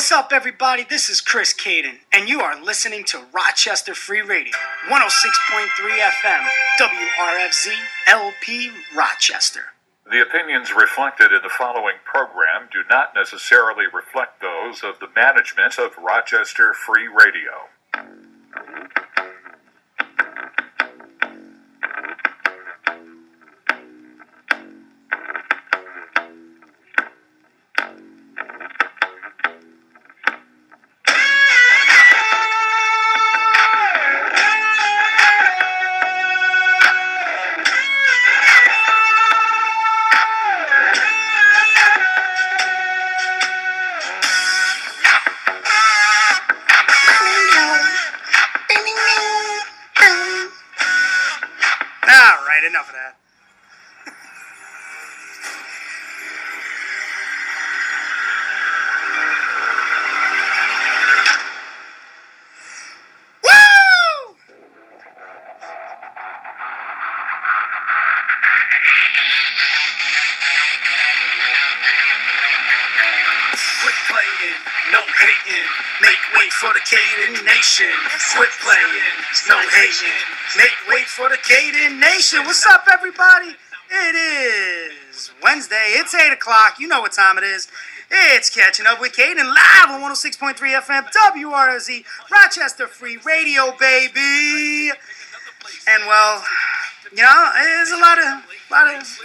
What's up, everybody? This is Chris Caden, and you are listening to Rochester Free Radio, 106.3 FM, WRFZ, LP, Rochester. The opinions reflected in the following program do not necessarily reflect those of the management of Rochester Free Radio. Quit playing, no hating, make way for the Caden Nation. What's up, everybody? It is Wednesday, it's 8 o'clock, you know what time it is. It's Catching Up with Caden, live on 106.3 FM, WRZ, Rochester Free Radio, baby. And, well, you know, there's a lot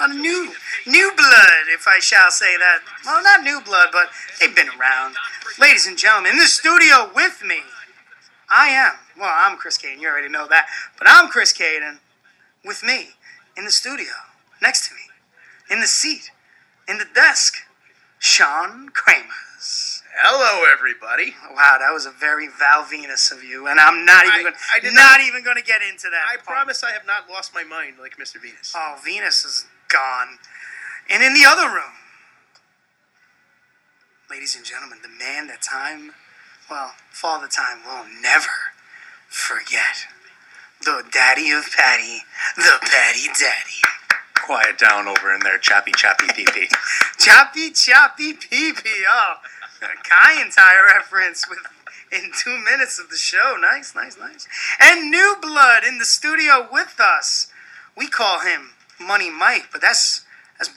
of new blood, if I shall say that. Well, not new blood, but they've been around. Ladies and gentlemen, in the studio with me, I'm Chris Caden, you already know that, but I'm Chris Caden, with me, in the studio, next to me, in the seat, in the desk, Sean Kramers. Hello, everybody. Wow, that was a very Val Venus of you, and I'm not even going to get into that. I promise I have not lost my mind like Mr. Venus. Oh, Venus is gone. And in the other room, ladies and gentlemen, the man that time... Well, Father Time will never forget. The daddy of Patty, the Patty Daddy. Quiet down over in there, choppy pee-pee. choppy pee-pee. Oh, Kai and Ty reference in 2 minutes of the show. Nice. And new blood in the studio with us. We call him Money Mike, but that's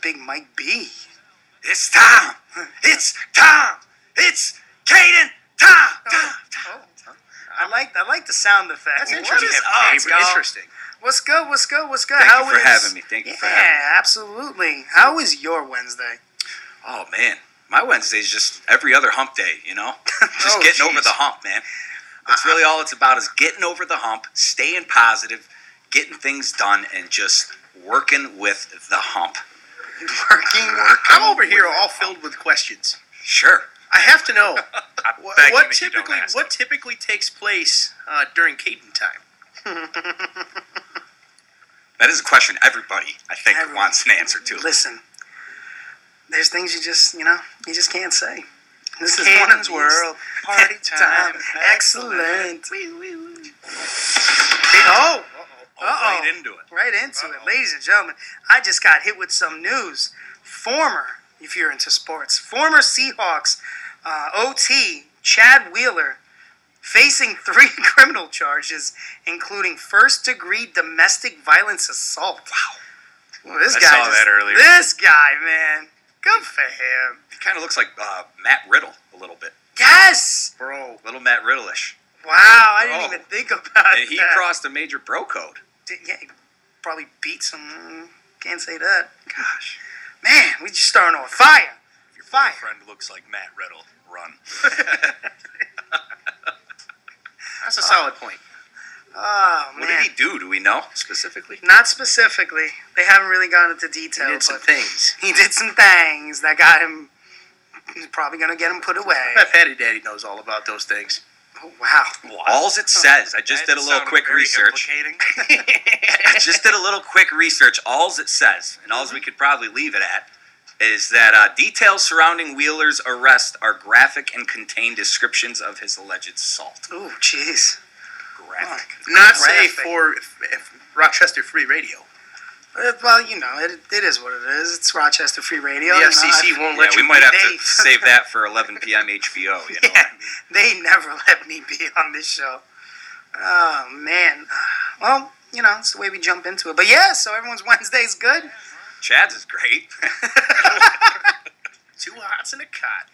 Big Mike B. It's Tom. It's Tom. It's Caden. Tom. I like the sound effect. That's interesting. What is up, interesting. What's good? Thank you for having me. Thank you for having me. Yeah, absolutely. How is your Wednesday? Oh, man. My Wednesday is just every other hump day, you know? Just getting over the hump, man. That's really all it's about is getting over the hump, staying positive, getting things done, and just working with the hump. I'm over here all filled with questions. Sure. I have to know what typically takes place during Caden time. That is a question everybody wants an answer to. Listen, there's things you just can't say. This is Caden's world. Party time. Excellent. Oh. Right into it. Ladies and gentlemen, I just got hit with some news. If you're into sports, former Seahawks OT Chad Wheeler facing 3 criminal charges, including first-degree domestic violence assault. Wow. Well, I saw that earlier. This guy, man. Good for him. He kind of looks like Matt Riddle a little bit. Yes! Bro. Little Matt Riddle-ish. Wow, I didn't even think about that. And he crossed a major bro code. Yeah, he probably beat some... Can't say that. Gosh. Man, we just starting on fire. If your boyfriend looks like Matt Riddle, run. That's a solid point. Oh, man. What did he do? Do we know specifically? Not specifically. They haven't really gone into detail. He did some things. That got him. He's probably going to get him put away. I bet Patty Daddy knows all about those things. Oh, wow. All it says, I just did a little quick research. All it says, and all we could probably leave it at, is that details surrounding Wheeler's arrest are graphic and contain descriptions of his alleged assault. Ooh, jeez. Graphic. Not safe for Rochester Free Radio. Well, you know, it is what it is. It's Rochester Free Radio. The FCC won't let you. We might have to save that for 11 p.m. HBO. You know what I mean? They never let me be on this show. Oh, man. Well, you know, it's the way we jump into it. But yeah, so everyone's Wednesday's good. Chad's is great. Two hots and a cot.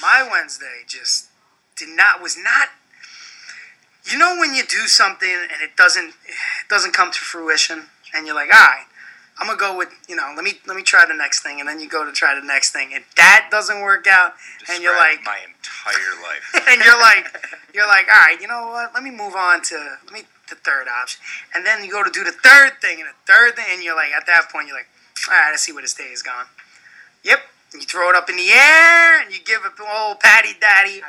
My Wednesday just was not. You know when you do something and it doesn't come to fruition, and you're like, all right, I'm gonna go with, you know, let me try the next thing, and then you go to try the next thing, and that doesn't work out, and you're like, my entire life, and you're like, all right, you know what? Let me move on to the third option, and then you go to do the third thing, and the third thing, and you're like, at that point, you're like, all right, I see where this day is gone. Yep. You throw it up in the air, and you give it to old Patty Daddy.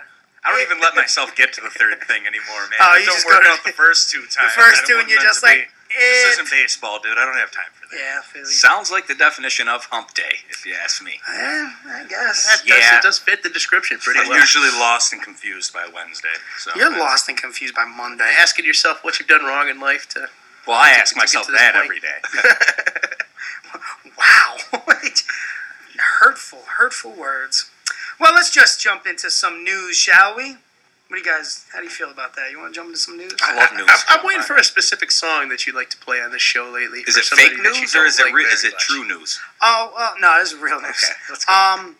I don't even let myself get to the third thing anymore, man. Oh, you don't work out the first two times. The first two, and you're just like, this isn't baseball, dude. I don't have time for that. Yeah, I feel you. Sounds like the definition of hump day, if you ask me. I guess. It does fit the description pretty well. I'm usually lost and confused by Wednesday. So you're lost and confused by Monday. Asking yourself what you've done wrong in life to... Well, I ask myself that every day. Wow. Hurtful words. Well, let's just jump into some news, shall we? What do you guys, how do you feel about that? You want to jump into some news? I love news. I'm waiting for a specific song that you'd like to play on this show lately. Is it fake news or is it true news? Oh, well, no, it's real news. Okay, let's go.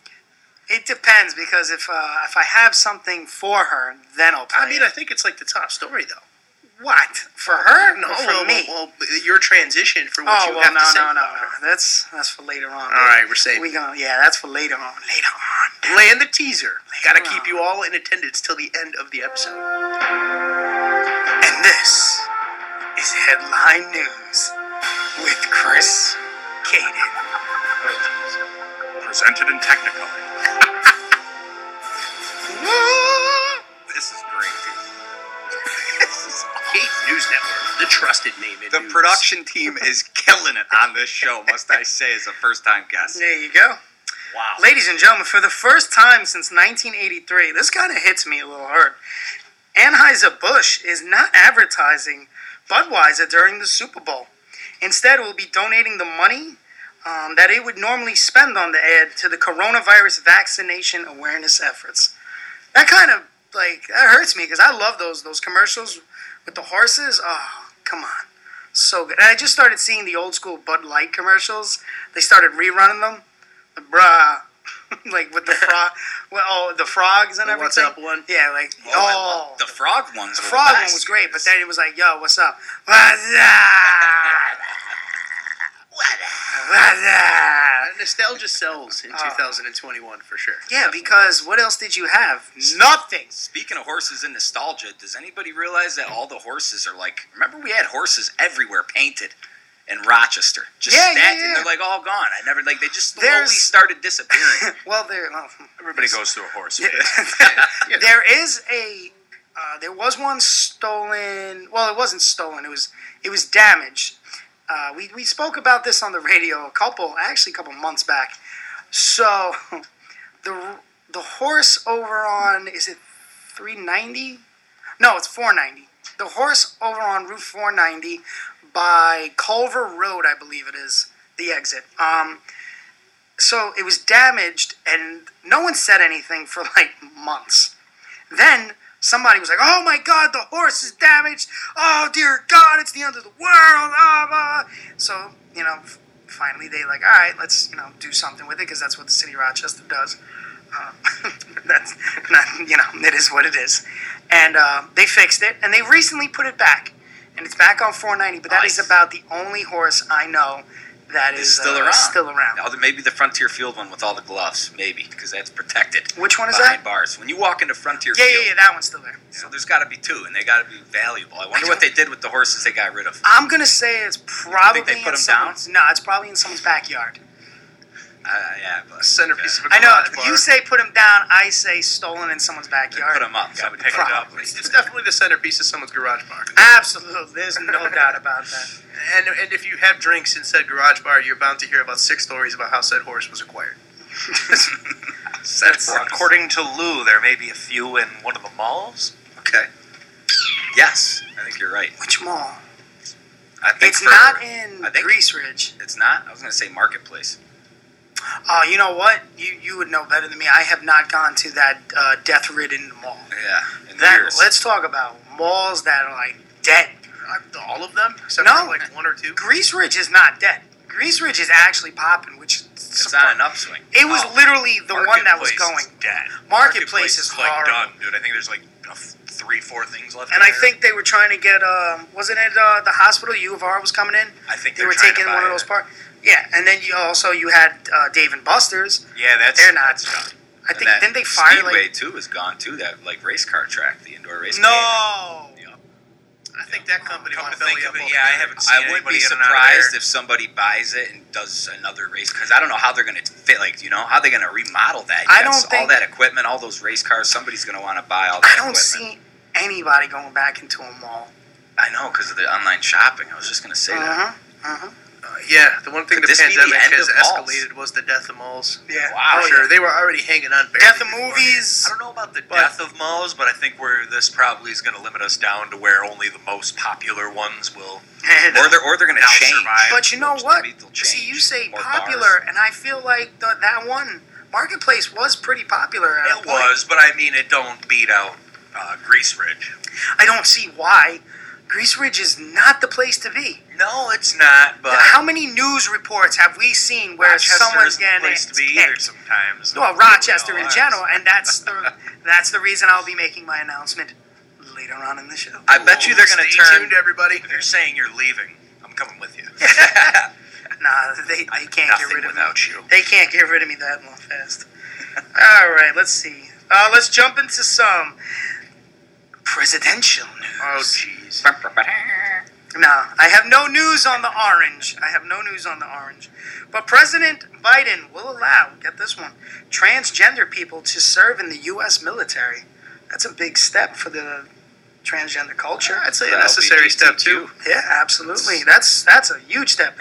It depends, because if I have something for her, then I'll play it. I think it's like the top story, though. What? For her? No, for me. Well, your transition for what you have to say. No. That's for later on. All right, we're saving. That's for later on. Later on. Land the teaser. Gotta keep you all in attendance till the end of the episode. And this is Headline News with Chris Caden. Presented in Technicolor. News Network, the trusted name in news. The production team is killing it on this show, must I say, as a first-time guest. There you go. Wow. Ladies and gentlemen, for the first time since 1983, this kind of hits me a little hard. Anheuser-Busch is not advertising Budweiser during the Super Bowl. Instead, it will be donating the money that it would normally spend on the ad to the coronavirus vaccination awareness efforts. That kind of, that hurts me, because I love those commercials. With the horses, oh, come on. So good. And I just started seeing the old school Bud Light commercials. They started rerunning them. Bruh. With the frog. The frogs and everything. What's up one? Yeah, The frog ones. The frog one was great, but then it was like, yo, what's up? What's up? Nostalgia sells in 2021 for sure. Yeah, because what else did you have? Nothing. Speaking of horses and nostalgia, does anybody realize that all the horses are remember we had horses everywhere painted in Rochester? Just and they're all gone. I never they just slowly started disappearing. Everybody goes through a horse. Yeah. Yeah. There is there was one stolen. Well, it wasn't stolen. It was damaged. We spoke about this on the radio a couple months back. So the horse over on, is it 390? No, it's 490. The horse over on Route 490 by Culver Road, I believe it is, the exit. So it was damaged, and no one said anything for months. Then somebody was like, oh my God, the horse is damaged. Oh dear God, it's the end of the world. Ah, ah. So, finally they all right, let's, do something with it, because that's what the city of Rochester does. That's not, it is what it is. And they fixed it, and they recently put it back. And it's back on 490, but that is about the only horse I know that is still around. Oh, maybe the Frontier Field one with all the gloves, maybe, because that's protected. Which one is that? Behind bars. When you walk into Frontier Field. Yeah, that one's still there. So there's got to be two, and they got to be valuable. I wonder what they did with the horses they got rid of. I'm going to say it's probably they put them down? No, it's probably in someone's backyard. Yeah, but centerpiece of a garage bar. You say put them down, I say stolen in someone's backyard. They put them up. Somebody picked it up. It's definitely the centerpiece of someone's garage bar. Absolutely, there's no doubt about that. And if you have drinks in said garage bar, you're bound to hear about 6 stories about how said horse was acquired. According to Lou, there may be a few in one of the malls. Okay. Yes, I think you're right. Which mall? I think it's not in Greece Ridge. It's not? I was going to say Marketplace. Oh, you know what? You would know better than me. I have not gone to that death-ridden mall. Yeah. Let's talk about malls that are like dead. All of them? Except no. Like one or two? Greece Ridge is not dead. Greece Ridge is actually popping, which... It's not an upswing. It was literally the one that was going dead. Marketplace is like done, dude. I think there's like 3-4 things left. And I think they were trying to get, wasn't it the hospital U of R was coming in? I think they were taking one of those parts. Yeah, and then you had Dave and Buster's. Yeah, that's done. I think then they fired Speedway too is gone too. That like race car track, the indoor race. No. I think that company went belly up. Yeah, I haven't seen it. I wouldn't be surprised if somebody buys it and does another race, because I don't know how they're going to fit. Like, how they're going to remodel that. I don't think all that equipment, all those race cars. Somebody's going to want to buy all that equipment. I don't see anybody going back into a mall. I know, because of the online shopping. I was just going to say that. Yeah, the one thing the pandemic has escalated was the death of malls. Yeah, wow, for sure. They were already hanging on. Death of movies. I don't know about the death of malls, but I think this probably is going to limit us down to where only the most popular ones will, or they're going to change. Survive. But you know what? See, you say popular, and I feel like that one Marketplace was pretty popular. It was, but I mean, it don't beat out Greece Ridge. I don't see why. Greece Ridge is not the place to be. No, it's not, but... How many news reports have we seen where someone's getting... Rochester isn't the place to be either sometimes. Well, Rochester in general, and that's the reason I'll be making my announcement later on in the show. I bet you they're going to turn... Stay tuned, everybody. They're saying you're leaving. I'm coming with you. Nah, they can't get rid of me. Without you. They can't get rid of me that long fast. All right, let's see. Let's jump into some presidential news. Oh, jeez. No, I have no news on the orange. But President Biden will allow, get this one, transgender people to serve in the U.S. military. That's a big step for the transgender culture. I'd say a necessary step, too. Yeah, absolutely. That's a huge step,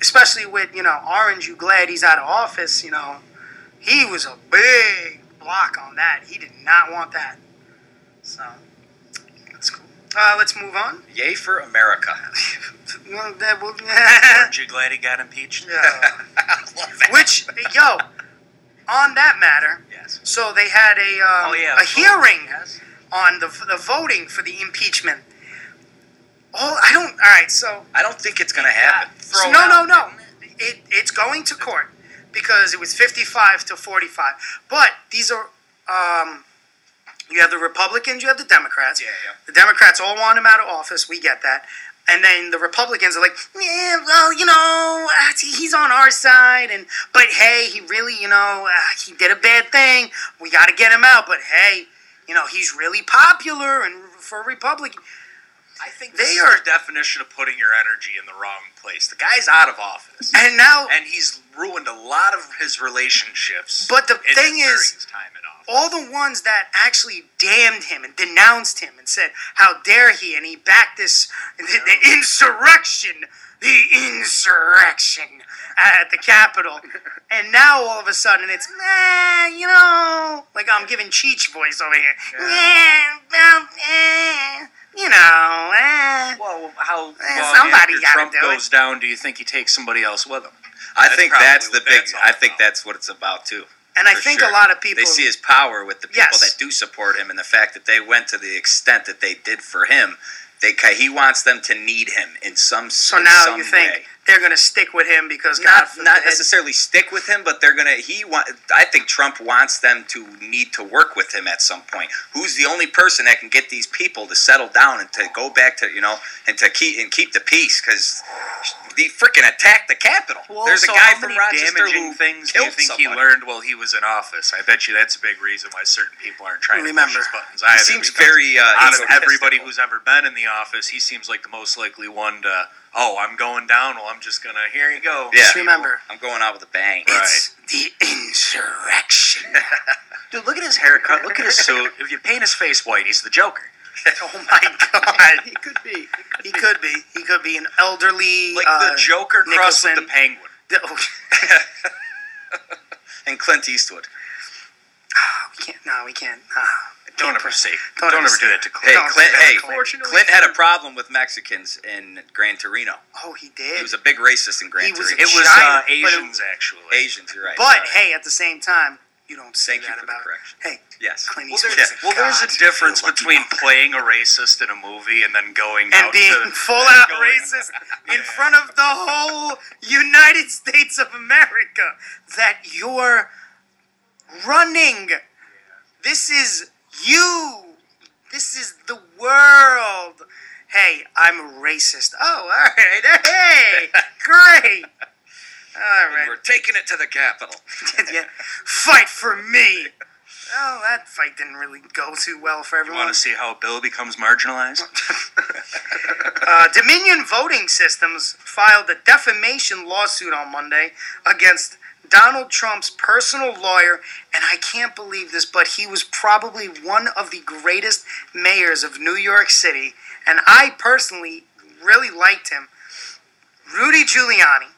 especially with, Orange, you glad he's out of office, He was a big block on that. He did not want that. So... let's move on. Yay for America. Aren't you glad he got impeached? Yeah. Which, on that matter, yes. So they had a hearing on the voting for the impeachment. I don't think it's going to happen. No. It's going to court because it was 55-45. But these are... You have the Republicans, you have the Democrats. Yeah. The Democrats all want him out of office. We get that. And then the Republicans are like, yeah, well, he's on our side. But, hey, he really, he did a bad thing. We got to get him out. But, hey, he's really popular and for Republicans. I think they are the definition of putting your energy in the wrong place. The guy's out of office. And he's ruined a lot of his relationships. But the thing is, all the ones that actually damned him and denounced him and said, how dare he, and he backed the insurrection, at the Capitol. And now all of a sudden it's, like I'm giving Cheech voice over here. Well, how somebody after Trump goes down, do you think he takes somebody else with him? I think that's what it's about, too. And I think a lot of people... They see his power with the people that do support him and the fact that they went to the extent that they did for him. He wants them to need him in some way. So now you think they're going to stick with him because... Not necessarily stick with him, but they're going to... I think Trump wants them to need to work with him at some point. Who's the only person that can get these people to settle down and to go back to, and to keep the peace because... They freaking attacked the Capitol. Well, there's a guy from Rochester who things killed somebody. He learned while he was in office? I bet you that's a big reason why certain people aren't trying to push his buttons either. He seems very... out of everybody who's ever been in the office, he seems like the most likely one to... I'm going down. Well, I'm just going to... Here you go. Yeah, just remember... I'm going out with a bang. It's the insurrection. Dude, look at his haircut. Look at his suit. If you paint his face white, he's the Joker. Oh my God! He could be. He could be an elderly, like the Joker crossed with the Penguin, and Clint Eastwood. We can't. No, we can't. Don't ever say. Don't ever do that to Clint. Hey, Clint had a problem with Mexicans in Gran Torino. Oh, he did. He was a big racist in Gran Torino. It was Asians, actually. Asians, you're right. But hey, at the same time, you don't say that about. Hey, yes. Clint Eastwood. Well, there's a difference between playing a racist in a movie and then going and out being full-out racist in front of the whole United States of America. That you're running. This is you. This is the world. Hey, I'm racist. Oh, all right. Hey, great. All right. And we're taking it to the Capitol. Yeah. Fight for me. Oh, that fight didn't really go too well for everyone. You want to see how a bill becomes marginalized? Dominion Voting Systems filed a defamation lawsuit on Monday against Donald Trump's personal lawyer, and I can't believe this, but he was probably one of the greatest mayors of New York City, and I personally really liked him, Rudy Giuliani.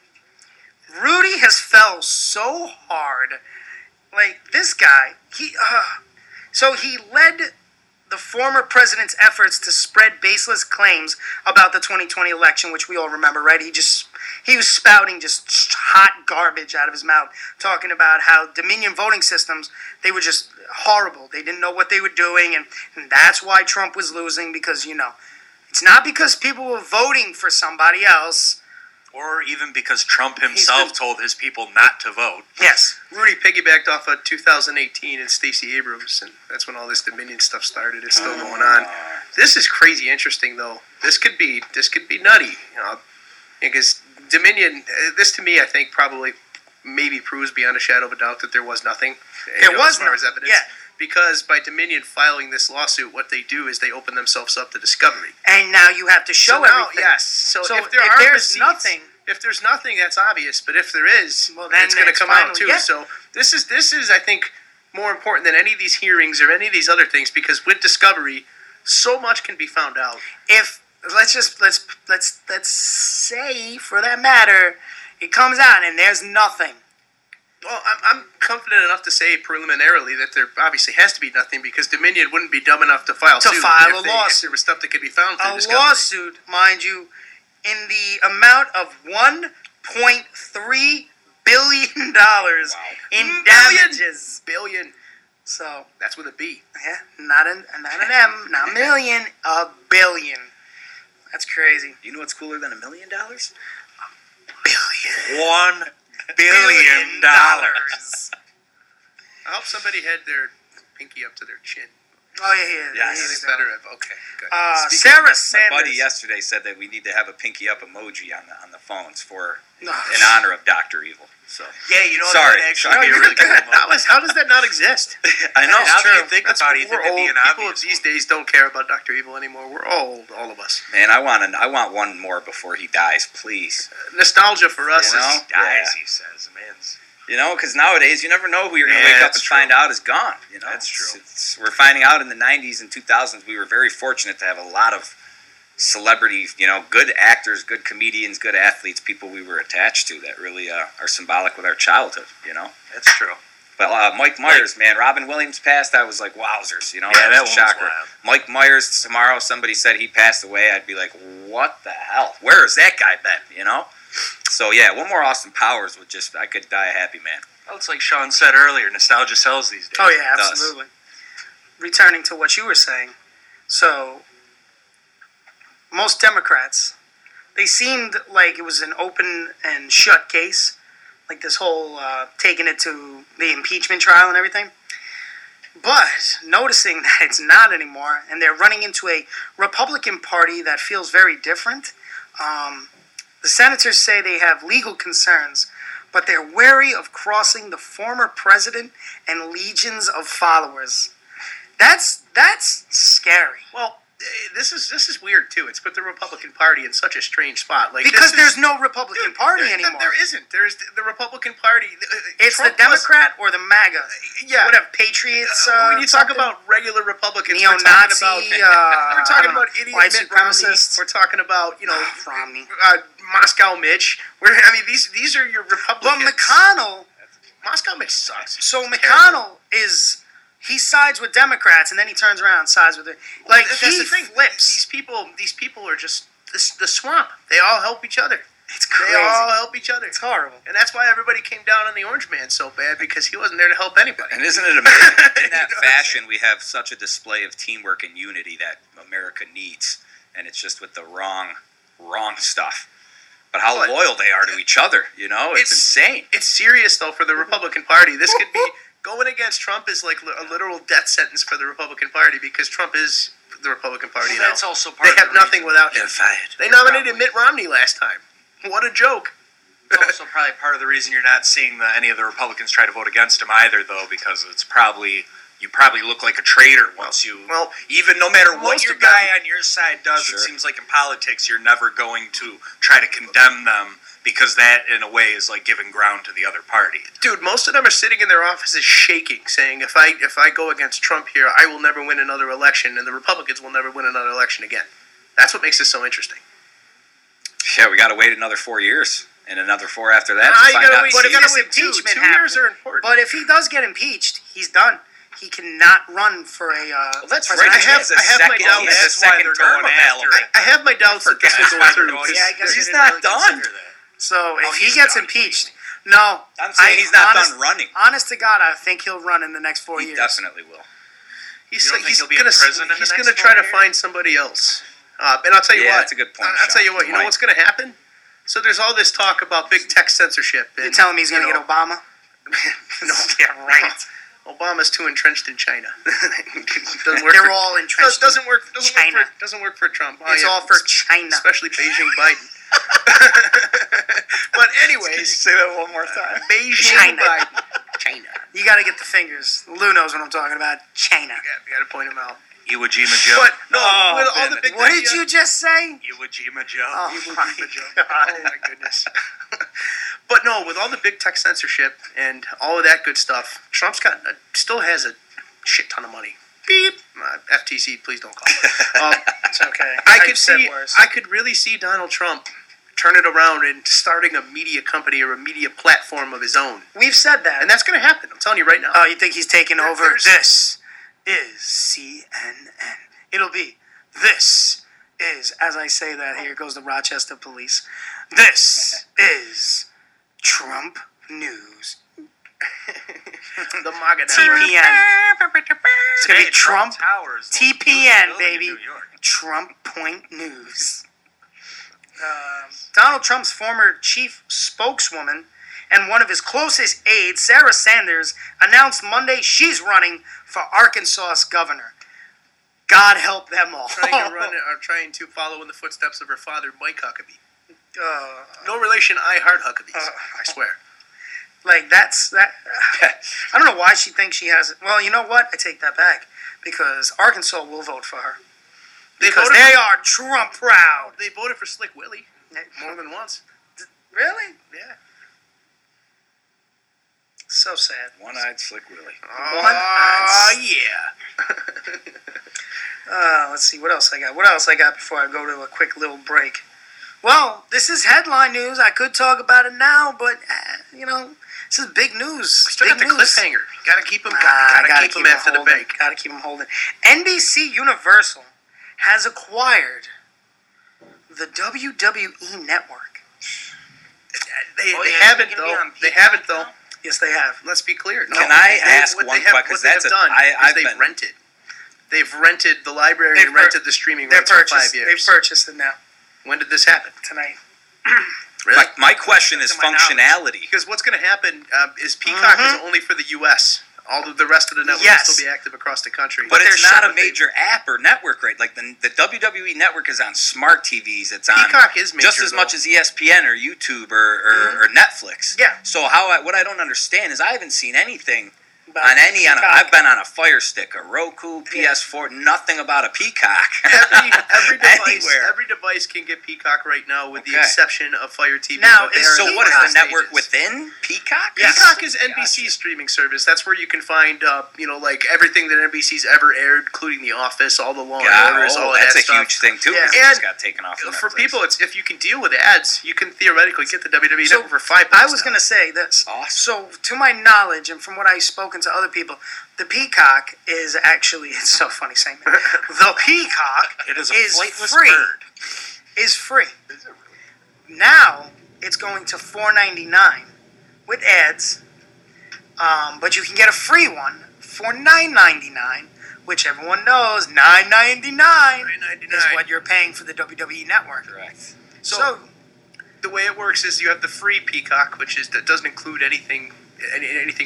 Rudy has fell so hard. Like, this guy, he led the former president's efforts to spread baseless claims about the 2020 election, which we all remember, right? He was spouting just hot garbage out of his mouth, talking about how Dominion voting systems, they were just horrible. They didn't know what they were doing, and that's why Trump was losing, because, it's not because people were voting for somebody else. Or even because Trump himself told his people not to vote. Yes. Rudy piggybacked off of 2018 and Stacey Abrams, and that's when all this Dominion stuff started. It's still going on. This is crazy interesting, though. This could be nutty, because Dominion, this to me, I think probably maybe proves beyond a shadow of a doubt that there was nothing. There was no evidence. Yeah. Because by Dominion filing this lawsuit, what they do is they open themselves up to discovery. And now you have to show everything. Yes. So if there's nothing, that's obvious. But if there is, then it's going to come out too. Yeah. So this is I think more important than any of these hearings or any of these other things, because with discovery, so much can be found out. If let's say, for that matter, it comes out and there's nothing. Well, I'm confident enough to say preliminarily that there obviously has to be nothing, because Dominion wouldn't be dumb enough to file a lawsuit. If there was stuff that could be found through discovery. A lawsuit, mind you, in the amount of $1.3 billion in damages. Billion. So that's with a B. Yeah, not an M, not a million, a billion. That's crazy. You know what's cooler than $1 million? A billion. $1 billion. I hope somebody had their pinky up to their chin. Oh, yeah. Yes. Better have. Okay, good. Sarah Sanders. My buddy yesterday said that we need to have a pinky up emoji on the phones for in honor of Dr. Evil. So yeah, sorry. That actually be a really good emoji. How does that not exist? I know. How do you think about it? We're old. People these days don't care about Dr. Evil anymore. We're old, all of us. Man, I want one more before he dies, please. Nostalgia for us is he dies. Yeah. He says, "Man's." Because nowadays you never know who you're going to wake up and find out is gone. That's true. We're finding out in the 90s and 2000s we were very fortunate to have a lot of celebrity, good actors, good comedians, good athletes, people we were attached to that really are symbolic with our childhood. That's true. But Mike Myers, man, Robin Williams passed. I was like, wowzers. That was a shocker. Mike Myers tomorrow. Somebody said he passed away. I'd be like, what the hell? Where has that guy been? So, yeah, one more Austin Powers would I could die a happy man. Well, it's like Sean said earlier, nostalgia sells these days. Oh, yeah, absolutely. Returning to what you were saying, so most Democrats, they seemed like it was an open and shut case, like this whole taking it to the impeachment trial and everything. But noticing that it's not anymore, and they're running into a Republican Party that feels very different, the senators say they have legal concerns, but they're wary of crossing the former president and legions of followers. That's scary. Well, this is weird too. It's put the Republican Party in such a strange spot. Like, because there's no Republican Party anymore. There isn't. There's the Republican Party. It's Trump, the Democrat or the MAGA. Yeah, would have patriots. When you talk about regular Republicans, neo-Nazi, we're talking about idiot Mitt Romney. We're talking about Romney. Moscow Mitch. These are your Republicans. But McConnell. Moscow Mitch sucks. So McConnell is. He sides with Democrats, and then he turns around and sides with it. Like, that's the thing. Flips. These people are just the swamp. They all help each other. It's crazy. They all help each other. It's horrible. And that's why everybody came down on the Orange Man so bad, because he wasn't there to help anybody. And isn't it amazing? In that fashion, we have such a display of teamwork and unity that America needs, and it's just with the wrong stuff. But how loyal they are to each other, you know? It's insane. It's serious, though, for the Republican Party. This could be... Going against Trump is like a literal death sentence for the Republican Party, because Trump is the Republican Party now. That's also part of the reason. They have nothing without him. They nominated Mitt Romney last time. What a joke. It's also probably part of the reason you're not seeing any of the Republicans try to vote against him either, though, because it's probably... You probably look like a traitor once you... Well, even no matter what your guy on your side does, sure. It seems like in politics you're never going to try to condemn them, because that, in a way, is like giving ground to the other party. Dude, most of them are sitting in their offices shaking, saying, if I go against Trump here, I will never win another election, and the Republicans will never win another election again. That's what makes this so interesting. Yeah, we got to wait another 4 years. And another 4 after that to find out. But if his impeachment happens, 2 years are important. But if he does get impeached, he's done. He cannot run for a that's right. I have my doubts that this will go through. He's not done. So if he gets impeached, no. I'm saying he's not done running. Honest to God, I think he'll run in the next 4 years. He definitely will. He's going to try to find somebody else. And I'll tell you what. Yeah, that's a good point. I'll tell you what. You know what's going to happen? So there's all this talk about big tech censorship. You're telling me he's going to get Obama? No. Yeah, right. Obama's too entrenched in China. They're all entrenched. Doesn't work for Trump. It's all for China, especially Beijing Biden. But anyways, you say that one more time. Beijing China. Biden. China. You got to get the fingers. Lou knows what I'm talking about. China. Yeah, you got to point them out. Iwo Jima Joe. But no, with all the big. What did you just say? Iwo Jima Joe. Oh my goodness. But no, with all the big tech censorship and all of that good stuff, Trump's still has a shit ton of money. Beep. FTC, please don't call. It's okay. I could really see Donald Trump turn it around and starting a media company or a media platform of his own. We've said that, and that's going to happen. I'm telling you right now. Oh, you think he's taking over? This is CNN. It'll be this is, as I say that, here goes the Rochester police. This is. Trump News. The MAGA network. It's going to be Trump Towers, TPN, baby. Trump Point News. Donald Trump's former chief spokeswoman and one of his closest aides, Sarah Sanders, announced Monday she's running for Arkansas governor. God help them all. Trying to follow in the footsteps of her father, Mike Huckabee. No relation. I heart Huckabees. I swear. Like that's that. I don't know why she thinks she has it. Well, you know what? I take that back, because Arkansas will vote for her. Because they are Trump proud. They voted for Slick Willie more than once. Really? Yeah. So sad. One-eyed Slick Willie. Oh yeah. Let's see what else I got. What else I got before I go to a quick little break. Well, this is headline news. I could talk about it now, but, this is big news. Still got the cliffhanger. Got to keep them after the bank. Got to keep them holding. NBC Universal has acquired the WWE Network. They haven't, though. Yes, they have. Let's be clear. No, Can I ask one question? What they've done is they've rented. They've rented the library and rented the streaming rights for 5 years. They've purchased it now. When did this happen? Tonight. Really? My question is functionality. Because what's going to happen is Peacock is only for the U.S. All of the rest of the network will still be active across the country. But it's not a major app or network, right? Like the WWE network is on smart TVs. It's on Peacock is major, just as much as ESPN or YouTube or Netflix. Yeah. So what I don't understand is I haven't seen anything I've been on a Fire Stick, a Roku, PS4, nothing about a Peacock. Every device can get Peacock right now, with the exception of Fire TV. Now, what is the network within Peacock? Yes. Peacock is NBC's streaming service. That's where you can find, everything that NBC's ever aired, including The Office, all the Law and Orders, all that stuff. That's a huge thing too. Yeah. It just got taken off. For people, it's if you can deal with ads, you can theoretically get the WWE network for $5. I was going to say this. Awesome. So, to my knowledge, and from what I've spoken millions of other people. The Peacock is actually, it's so funny saying that. The Peacock is free. Bird. Is free. Is it really? Now it's going to $4.99 with ads, but you can get a free one for $9.99, which everyone knows $9.99 is what you're paying for the WWE Network. Correct. So the way it works is you have the free Peacock, which is that doesn't include anything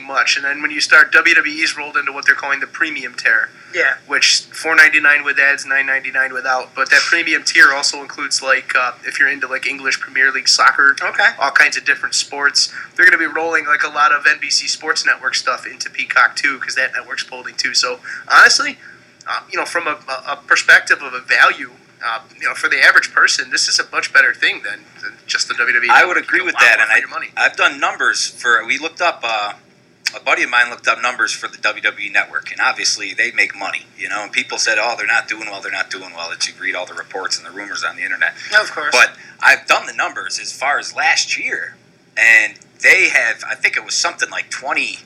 much, and then when you start, WWE's rolled into what they're calling the premium tier. Yeah. Which $4.99 with ads, $9.99 without. But that premium tier also includes if you're into English Premier League soccer, okay, all kinds of different sports. They're going to be rolling a lot of NBC Sports Network stuff into Peacock too, because that network's folding too. So honestly, from a perspective of a value, for the average person, this is a much better thing than just the WWE. I would agree with that, and I've done numbers for. We looked up. A buddy of mine looked up numbers for the WWE Network, and obviously they make money, And people said, "Oh, they're not doing well. They're not doing well." That you read all the reports and the rumors on the internet. No, of course. But I've done the numbers as far as last year, and they have. I think it was something like 20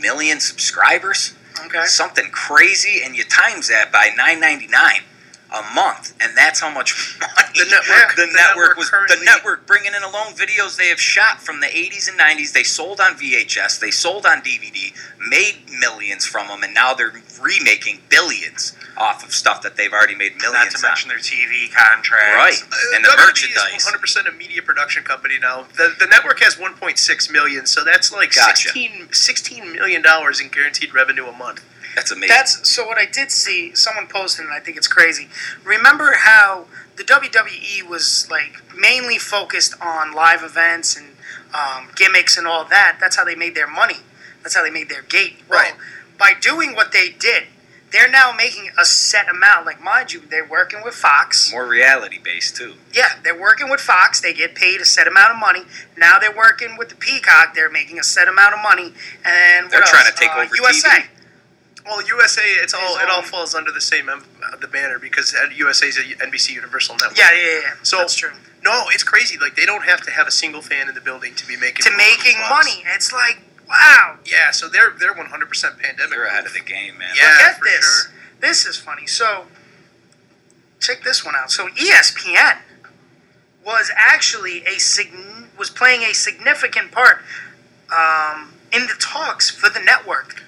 million subscribers. Okay. Something crazy, and you times that by $9.99. a month, and that's how much money the network was bringing in alone. Videos they have shot from the 80s and 90s, they sold on VHS, they sold on DVD, made millions from them, and now they're remaking billions off of stuff that they've already made millions. Not to mention their TV contracts, right? And the WWE merchandise. Is 100% a media production company now. The network has 1.6 million, so that's gotcha. $16 million in guaranteed revenue a month. That's amazing. So what I did see, someone posted, and I think it's crazy. Remember how the WWE was mainly focused on live events and gimmicks and all that? That's how they made their money. That's how they made their gate. Right. Well, by doing what they did, they're now making a set amount. Mind you, they're working with Fox. More reality-based, too. Yeah, they're working with Fox. They get paid a set amount of money. Now they're working with the Peacock. They're making a set amount of money. And they're trying to take over USA. TV. Well, USA, it all falls under the same the banner because USA is a NBC Universal network. Yeah. So, that's true. No, it's crazy. They don't have to have a single fan in the building to be making money. It's wow. Yeah. So they're 100% pandemic. They're ahead of the game, man. Yeah, look at this. Sure. This is funny. So check this one out. So ESPN was actually was playing a significant part in the talks for the network.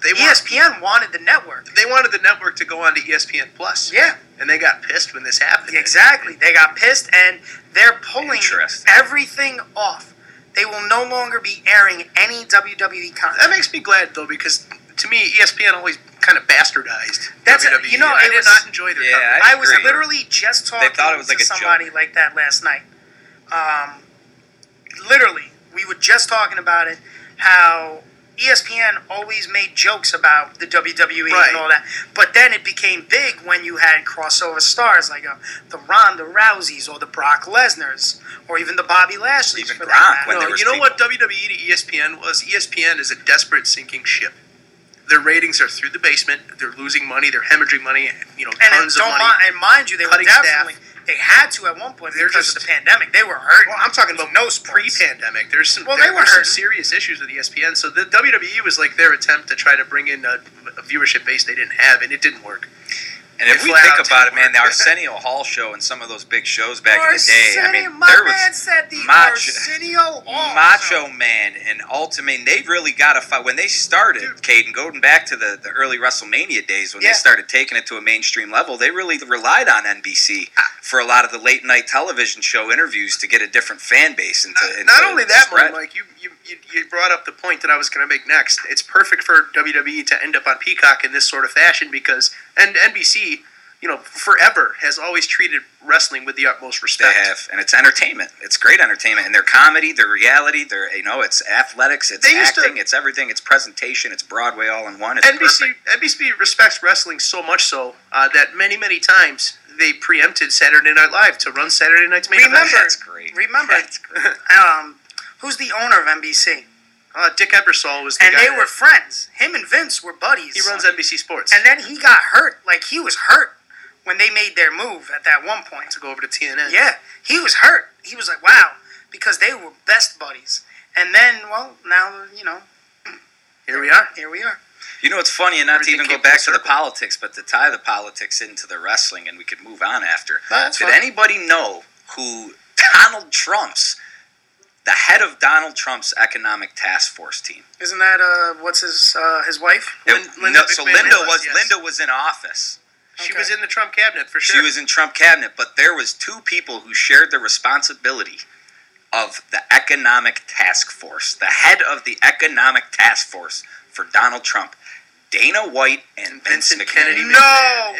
ESPN wanted the network. They wanted the network to go on to ESPN Plus. Yeah. And they got pissed when this happened. Exactly. They got pissed, and they're pulling everything off. They will no longer be airing any WWE content. That makes me glad, though, because to me, ESPN always kind of bastardized WWE. I did not enjoy their company. I was literally just talking to somebody joke. Like that last night. Literally. We were just talking about it, how ESPN always made jokes about the WWE and all that. But then it became big when you had crossover stars like the Ronda Rouseys or the Brock Lesnar's or even the Bobby Lashley's. Even for Brock. What WWE to ESPN was? ESPN is a desperate sinking ship. Their ratings are through the basement. They're losing money. They're hemorrhaging money. Tons of money. And mind you, they were definitely... Staff. They had to at one point because of the pandemic. They were hurting. Well, I'm talking about no sports. Pre-pandemic. There's some, they were some serious issues with ESPN. So the WWE was their attempt to try to bring in a viewership base they didn't have, and it didn't work. And if we think about it, man, the Arsenio Hall show and some of those big shows back in the day. I mean, there was Macho Man and Ultimate. They really got a fight. When they started, Caden, going back to the early WrestleMania days when they started taking it to a mainstream level, they really relied on NBC for a lot of the late-night television show interviews to get a different fan base. Not only that, Mike, you brought up the point that I was going to make next. It's perfect for WWE to end up on Peacock in this sort of fashion because NBC, forever has always treated wrestling with the utmost respect. They have, and it's entertainment. It's great entertainment, and their comedy, their reality, their it's athletics, it's acting, it's everything, it's presentation, it's Broadway all in one. It's NBC respects wrestling so much so that many times they preempted Saturday Night Live to run Saturday Night's main event. Remember, that's great. Who's the owner of NBC? Dick Ebersol was the guy. And they were friends. Him and Vince were buddies. He runs NBC Sports. And then he got hurt. He was hurt when they made their move at that one point. To go over to TNN. Yeah. He was hurt. He was like, wow. Because they were best buddies. And then, well, now, Here we are. You know, it's funny, and not to even go back to the politics, but to tie the politics into the wrestling, and we could move on after. Did anybody know who the head of Donald Trump's economic task force team? Isn't that, what's his wife? Linda McMahon. So Linda was in office. She was in the Trump cabinet, for sure. She was in Trump cabinet, but there was two people who shared the responsibility of the economic task force. The head of the economic task force for Donald Trump, Dana White and Vincent Kennedy. No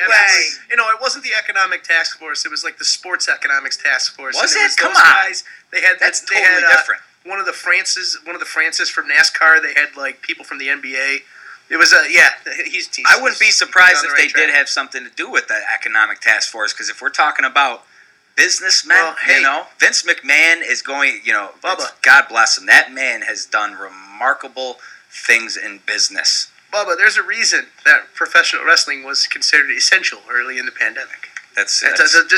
way! You know, it wasn't the economic task force. It was like the sports economics task force. Was it? Come on! Guys, they had different. One of the Francis from NASCAR. They had like people from the NBA. It was he's I wouldn't be surprised if they did have something to do with that economic task force, because if we're talking about businessmen, you know, Vince McMahon is going. You know, God bless him. That man has done remarkable things in business. Bubba, there's a reason that professional wrestling was considered essential early in the pandemic. That doesn't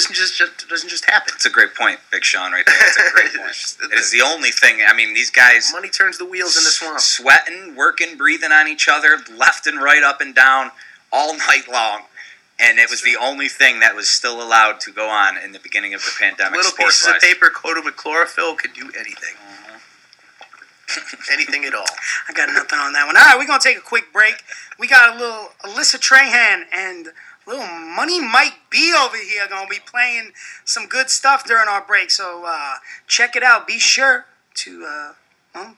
just happen. That's a great point, Big Sean, right there. That's a great point. It is the only thing. I mean, these guys... Money turns the wheels in the swamp. Sweating, working, breathing on each other, left and right, up and down, all night long. And it was the only thing that was still allowed to go on in the beginning of the pandemic. Little pieces of paper coated with chlorophyll could do anything. Anything at all. I got nothing on that one. All right, we're going to take a quick break. We got a little Alyssa Trahan and a little Money Mike B over here going to be playing some good stuff during our break. So check it out. Be sure to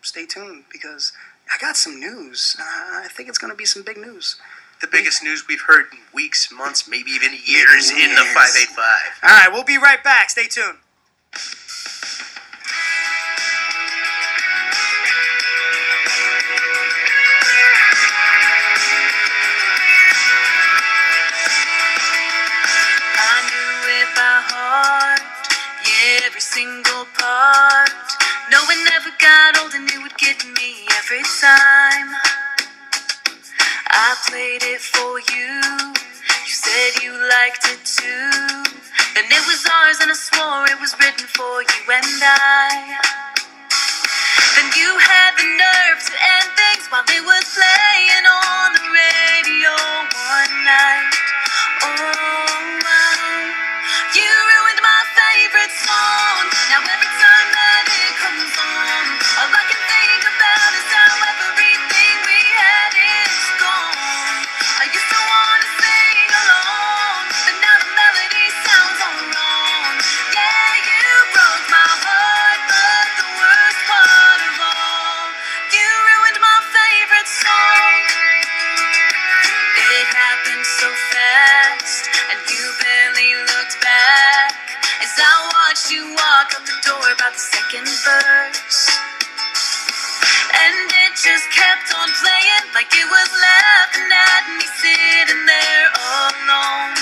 stay tuned, because I got some news. I think it's going to be some big news. The biggest news we've heard in weeks, months, maybe even years in the 585. All right, we'll be right back. Stay tuned. Single part. No, it never got old, and it would get me every time. I played it for you. You said you liked it too. Then it was ours, and I swore it was written for you and I. Then you had the nerve to end things while they were playing on the radio one night. Oh, you ruined my favorite song. Now every time that it comes on, all I can think about is how everything we had is gone. I used to want to sing along, but now the melody sounds all wrong. Yeah, you broke my heart, but the worst part of all, you ruined my favorite song. It happened so fast, and you barely looked back as I watched you walk out the door about the second verse. And it just kept on playing like it was laughing at me sitting there all alone.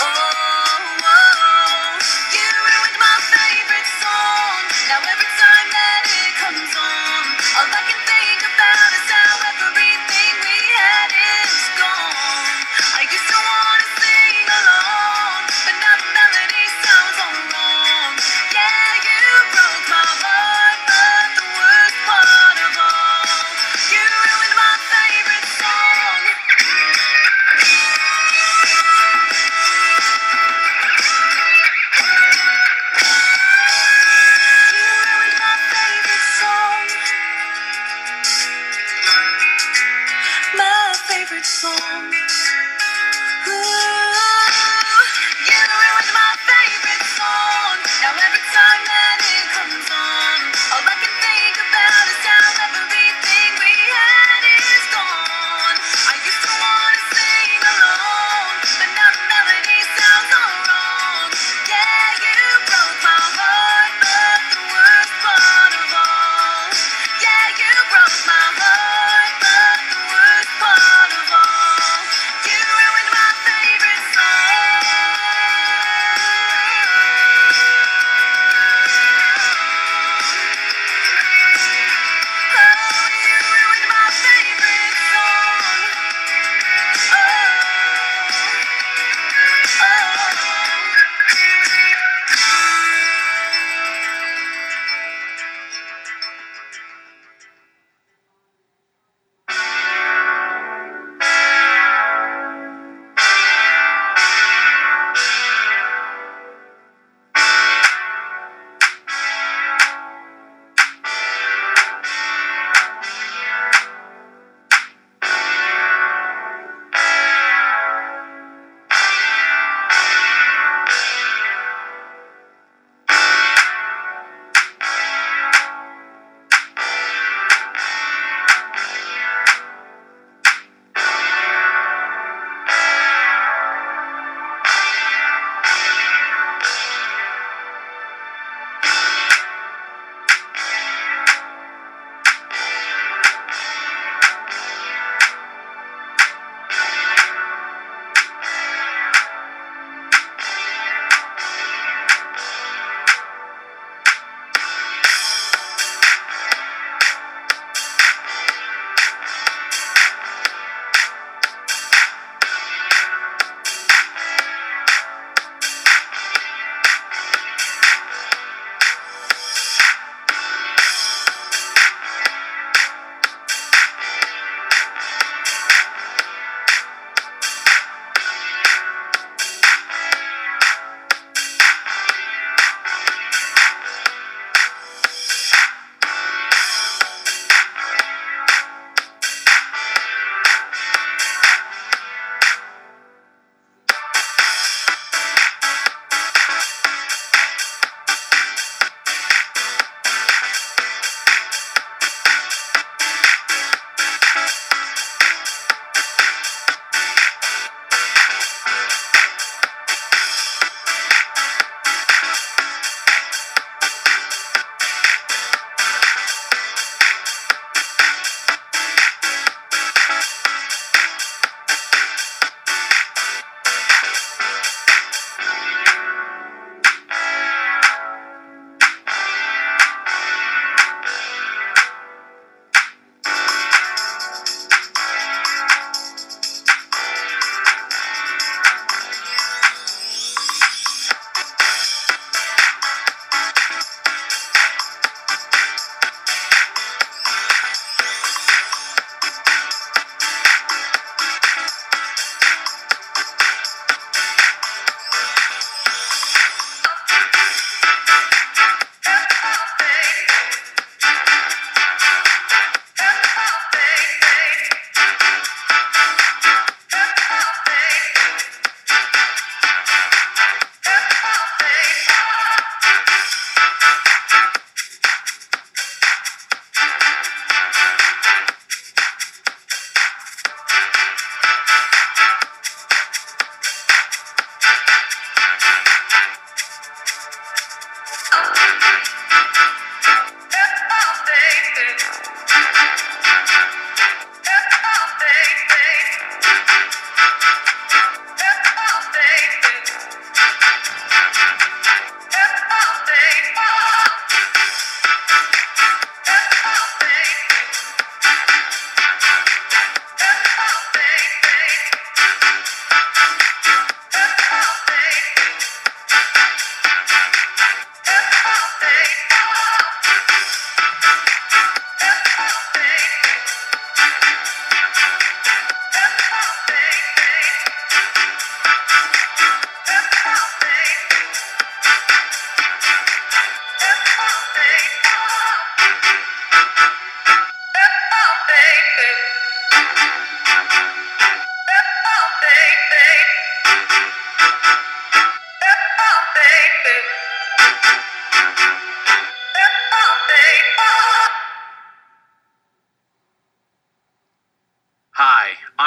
Oh, you ruined my favorite song. Now every time that it comes on, all I can think about is how everything we had is gone. I used to want to sing along, but now the melody sounds all wrong. Yeah, you broke my heart, but the worst part of all, you ruined my favorite song. You ruined my favorite song. My favorite song. You ruined my favorite song. Now every time that it comes on, all I can think about is how everything we had is gone. I used to want to sing along, but now the melody sounds all wrong. Yeah, you broke my heart, but the worst part of all, yeah, you broke my heart, but the worst part of all,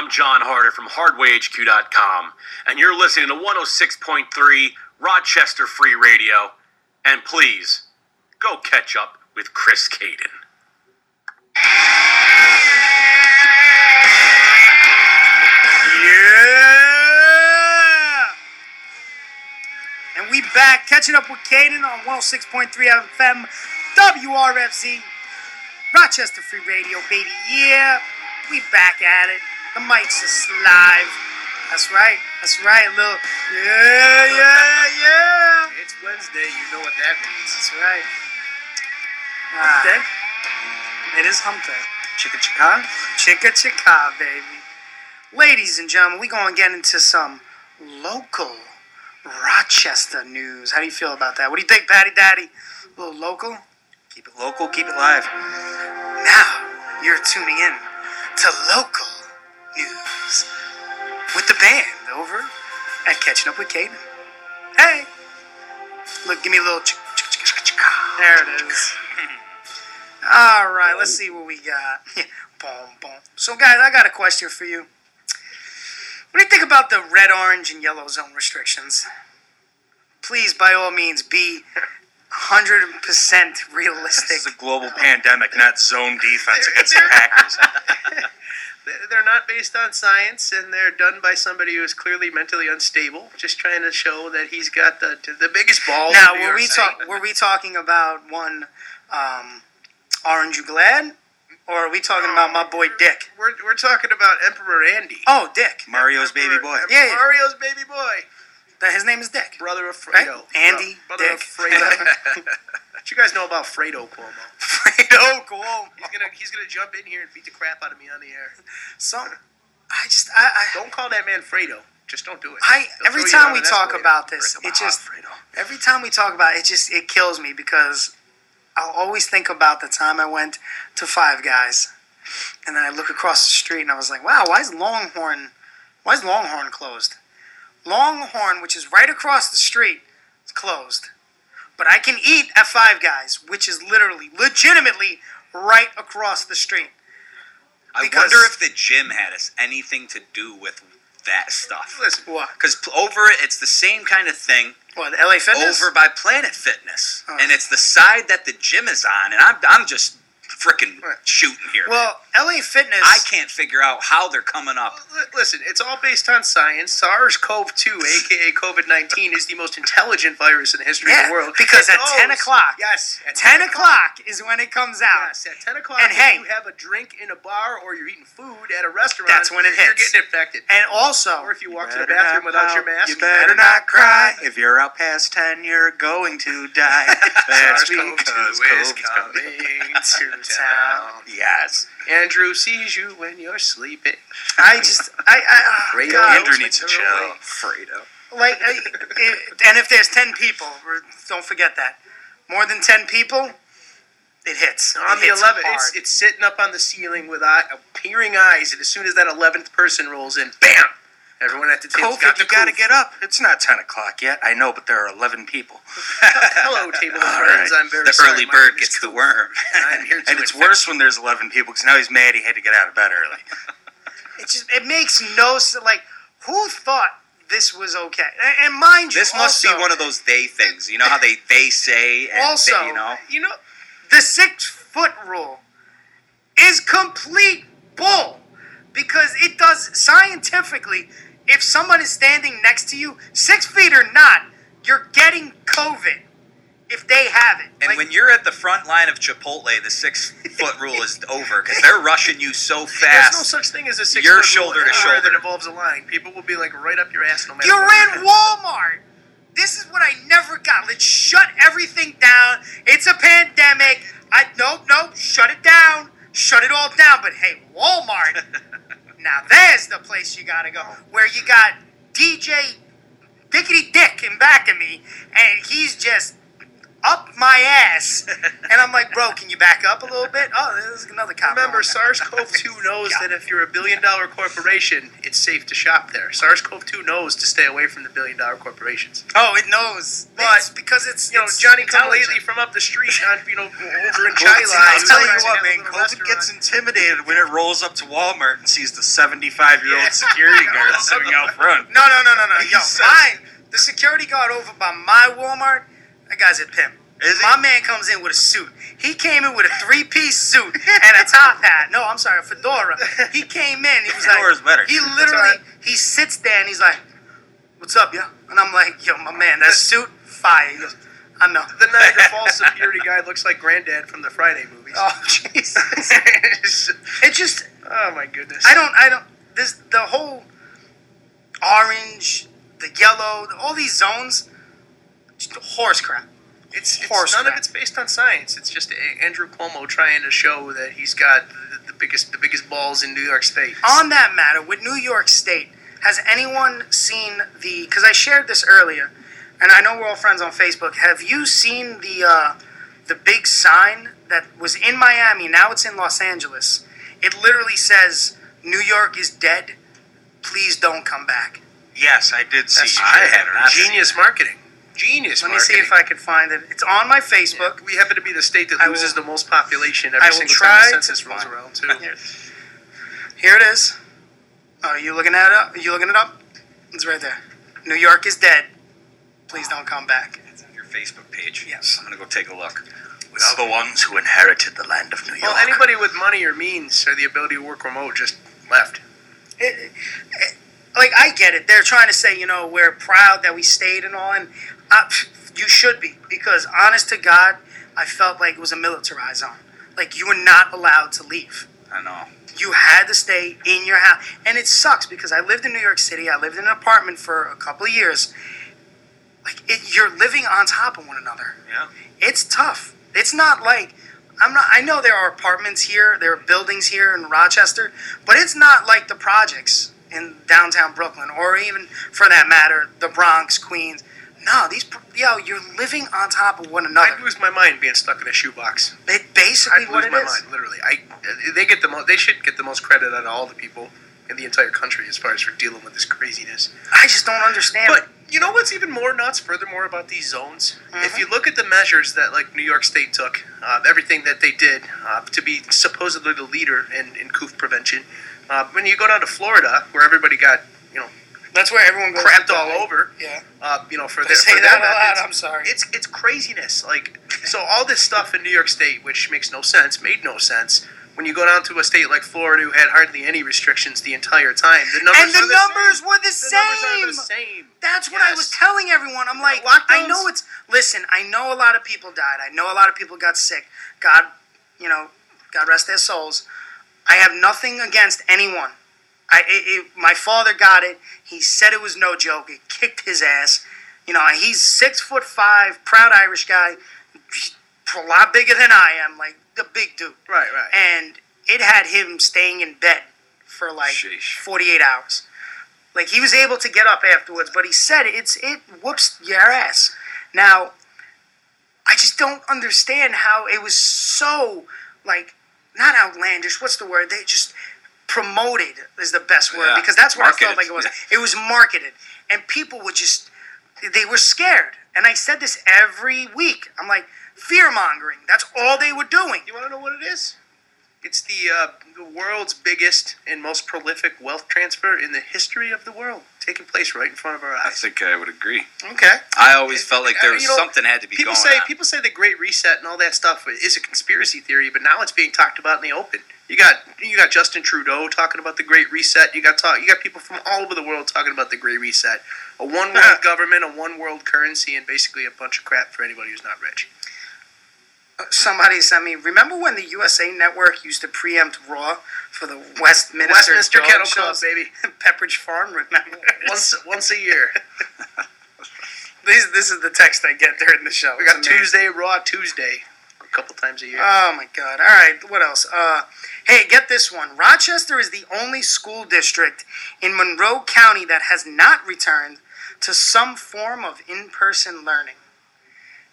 I'm John Harder from HardwayHQ.com, and you're listening to 106.3 Rochester Free Radio. And please, go catch up with Chris Caden. Yeah! And we back, catching up with Caden on 106.3 FM, WRFZ, Rochester Free Radio, baby. Yeah, we back at it. The mics are live. That's right, a little, yeah. It's Wednesday, you know what that means. That's right. Hump day? It is hump day. Chicka-chicka, baby. Ladies and gentlemen, we're going to get into some local Rochester news. How do you feel about that? What do you think, Patty Daddy? A little local? Keep it local, keep it live. Now, you're tuning in to local news with the band over at Catching Up with Caden. Hey! Look, give me a little chicka-chicka. There it is. All right, let's see what we got. So, guys, I got a question for you. What do you think about the red, orange, and yellow zone restrictions? Please, by all means, be 100% realistic. This is a global pandemic, not zone defense against the Packers. They're not based on science, and they're done by somebody who is clearly mentally unstable, just trying to show that he's got the biggest balls. Now, were we talking about one... Aren't you glad? Or are we talking about my boy Dick? We're talking about Emperor Andy. Oh, Dick. Mario's baby boy. Yeah. Mario's baby boy. His name is Dick. Brother of Fredo. Right? Andy, brother Dick. Of Fredo. What you guys know about Fredo Cuomo? Fredo Cuomo. He's gonna jump in here and beat the crap out of me on the air. So, I don't call that man Fredo. Just don't do it. Every time we talk about it, it kills me because I'll always think about the time I went to Five Guys, and then I look across the street, and I was like, wow, why is Longhorn closed? Longhorn, which is right across the street, is closed. But I can eat at Five Guys, which is legitimately right across the street. I wonder if the gym had anything to do with that stuff. Listen, what? Because it's the same kind of thing. What, LA Fitness? Over by Planet Fitness. Oh. And it's the side that the gym is on, and I'm just freaking shooting here. Well, LA Fitness... I can't figure out how they're coming up. Listen, it's all based on science. SARS-CoV-2, a.k.a. COVID-19, is the most intelligent virus in the history of the world. Because at 10 o'clock... Yes. At 10 o'clock is when it comes out. Yes, at 10 o'clock, and if you have a drink in a bar or you're eating food at a restaurant... That's when it hits. You're getting infected. And also... Or if you walk to the bathroom without your mask... You better not cry. If you're out past 10, you're going to die. That's because COVID's coming to... Town. Yes. Andrew sees you when you're sleeping. Andrew needs a chill. Fredo. And if there's 10 people, don't forget that. More than 10 people, it hits. On the 11th, it's sitting up on the ceiling with peering eyes, and as soon as that 11th person rolls in, bam! Everyone at the table got to get up. It's not 10 o'clock yet. I know, but there are 11 people. Hello, table of friends. Right. I'm very sorry. The early bird gets the worm. And I'm here to it's worse when there's 11 people because now he's mad he had to get out of bed early. It makes no sense. Like, who thought this was okay? And mind you, this must be one of those they things. You know how they say and also, they, you know, the 6-foot rule is complete bull because it does scientifically. If someone is standing next to you, 6 feet or not, you're getting COVID if they have it. And when you're at the front line of Chipotle, the 6-foot rule is over because they're rushing you so fast. There's no such thing as a 6-foot rule. You're shoulder to shoulder. That involves a line. People will be like right up your ass no matter what. You're in Walmart. This is what I never got. Let's shut everything down. It's a pandemic. Nope. Shut it down. Shut it all down. But hey, Walmart... Now, there's the place you got to go, where you got DJ Dickety Dick in back of me, and he's just up my ass. And I'm like, bro, can you back up a little bit? Oh, there's another cop. Remember, SARS-CoV-2 knows that if you're a billion-dollar corporation, it's safe to shop there. SARS-CoV-2 knows to stay away from the billion-dollar corporations. Oh, it knows. But it's because it's, you know, it's Johnny Come Lately from up the street, on, you know, over in China. I'll tell you what, man, COVID gets intimidated when it rolls up to Walmart and sees the 75-year-old security guard sitting out front. No. Yo, the security guard over by my Walmart, that guy's a pimp. Is he? My man comes in with a suit. He came in with a three-piece suit and a top hat. No, I'm sorry, a fedora. He came in. He was like, fedora's better. He literally, he sits there and he's like, what's up, yo? And I'm like, yo, my man, that suit, fire. He goes, I know. The Niagara Falls security guy looks like Granddad from the Friday movies. Oh, Jesus. It just... Oh, my goodness. I don't... This, the whole orange, the yellow, all these zones, just horse crap. It's none of it's based on science. It's just Andrew Cuomo trying to show that he's got the biggest balls in New York State. On that matter, with New York State, has anyone seen the? Because I shared this earlier, and I know we're all friends on Facebook. Have you seen the big sign that was in Miami? Now it's in Los Angeles. It literally says, "New York is dead. Please don't come back." Yes, I did see. Genius marketing. Let me see if I can find it. It's on my Facebook. Yeah. We happen to be the state that loses the most population every single time the census rolls around, too. Here it is. Oh, are you looking at it up? It's right there. New York is dead. Please don't come back. It's on your Facebook page. Yes. I'm going to go take a look. We are the ones who inherited the land of New York. Well, anybody with money or means or the ability to work remote just left. Like, I get it. They're trying to say, you know, we're proud that we stayed and all, and you should be, because honest to God, I felt like it was a militarized zone. Like, you were not allowed to leave. I know. You had to stay in your house. And it sucks, because I lived in New York City. I lived in an apartment for a couple of years. Like, you're living on top of one another. Yeah. It's tough. It's not like... I know there are apartments here, there are buildings here in Rochester, but it's not like the projects in downtown Brooklyn, or even, for that matter, the Bronx, Queens. No, you're living on top of one another. I'd lose my mind being stuck in a shoebox. Basically what it is. I'd lose my mind, literally. They should get the most credit out of all the people in the entire country as far as for dealing with this craziness. I just don't understand. But you know what's even more nuts, furthermore, about these zones? Mm-hmm. If you look at the measures that, like, New York State took, everything that they did to be supposedly the leader in COVID prevention, when you go down to Florida, where everybody got, you know, that's where everyone goes crapped all over. Yeah. You know, for this. Say that out loud. I'm sorry. It's craziness. Like, so all this stuff in New York State, which makes no sense, made no sense. When you go down to a state like Florida, who had hardly any restrictions the entire time, the numbers were the same. That's what I was telling everyone. I'm like, I know it's. Listen, I know a lot of people died. I know a lot of people got sick. God rest their souls. I have nothing against anyone. My father got it. He said it was no joke. It kicked his ass. You know, he's 6'5", proud Irish guy, a lot bigger than I am, like the big dude. Right. And it had him staying in bed for like 48 hours. Like, he was able to get up afterwards, but he said it whoops your ass. Now, I just don't understand how it was so, like, not outlandish. What's the word? They just promoted is the best word, because that's what marketed. I felt like it was. Yeah. It was marketed, and people were they were scared. And I said this every week. I'm like, fear mongering. That's all they were doing. You want to know what it is? It's the world's biggest and most prolific wealth transfer in the history of the world, taking place right in front of our eyes. I think I would agree. Okay. I always felt like there was something had to be going on. People say the Great Reset and all that stuff is a conspiracy theory, but now it's being talked about in the open. You got Justin Trudeau talking about the Great Reset. You got people from all over the world talking about the Great Reset, a one world government, a one world currency, and basically a bunch of crap for anybody who's not rich. Somebody sent me, remember when the USA Network used to preempt Raw for the Westminster Kettle Club, baby? Pepperidge Farm, remember? Once a year. This is the text I get during the show. We got Tuesday, Raw Tuesday, a couple times a year. Oh, my God. All right, what else? Hey, get this one. Rochester is the only school district in Monroe County that has not returned to some form of in-person learning.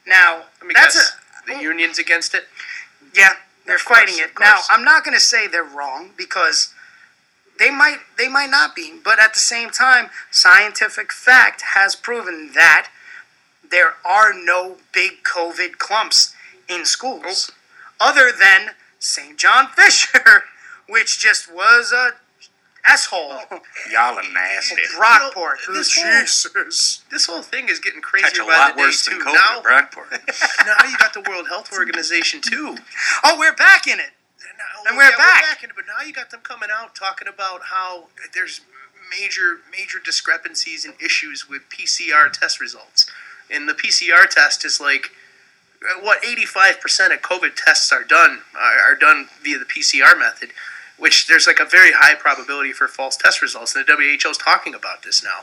Now, the union's against it? Yeah, they're fighting it. Now, I'm not going to say they're wrong because they might not be, but at the same time, scientific fact has proven that there are no big COVID clumps in schools other than St. John Fisher, which just was a asshole. Y'all are nasty. Brockport. You know, this whole thing is getting crazier by the day, too. Now, Brockport. Now you got the World Health Organization, too. Oh, we're back in it. We're back in it, but now you got them coming out talking about how there's major discrepancies and issues with PCR test results. And the PCR test is like, what, 85% of COVID tests are done via the PCR method, which there's like a very high probability for false test results. And the WHO is talking about this now.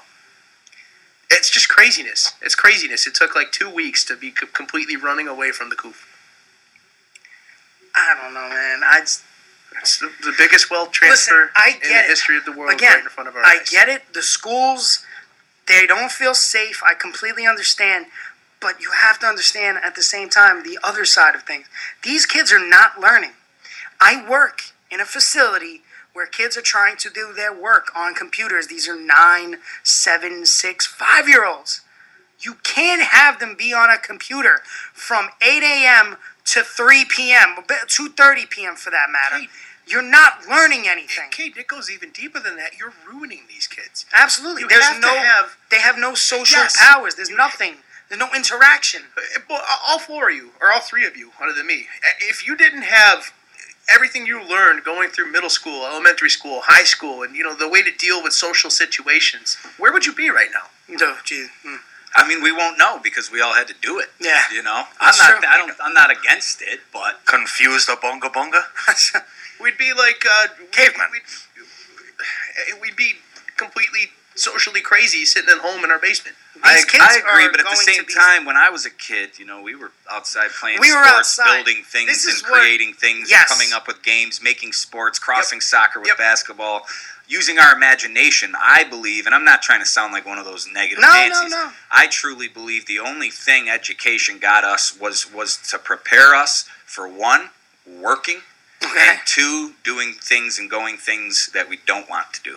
It's just craziness. It took like 2 weeks to be completely running away from the coup. I don't know, man. It's the biggest wealth transfer in the history of the world right in front of our eyes. I get it. The schools, they don't feel safe. I completely understand. But you have to understand at the same time the other side of things. These kids are not learning. I work in a facility where kids are trying to do their work on computers. These are 9, 7, 6, 5-year-olds. You can't have them be on a computer from 8 a.m. to 3 p.m., 2:30 p.m. for that matter. Kate, you're not learning anything. Kate, it goes even deeper than that. You're ruining these kids. Absolutely. They have no social powers. There's nothing. There's no interaction. All four of you, or all three of you, other than me, if you didn't have everything you learned going through middle school, elementary school, high school, and, you know, the way to deal with social situations, where would you be right now? No, geez. I mean, we won't know because we all had to do it. Yeah. You know? I'm not against it, but... Confused a bunga bunga? We'd be like... cavemen. We'd be completely socially crazy sitting at home in our basement. I agree, but at the same time, when I was a kid, you know, we were outside playing sports, building things and creating things, and coming up with games, making sports, crossing soccer with basketball, using our imagination. I believe, and I'm not trying to sound like one of those negative Nancies. No. I truly believe the only thing education got us was to prepare us for, one, working, and two, doing things and going things that we don't want to do.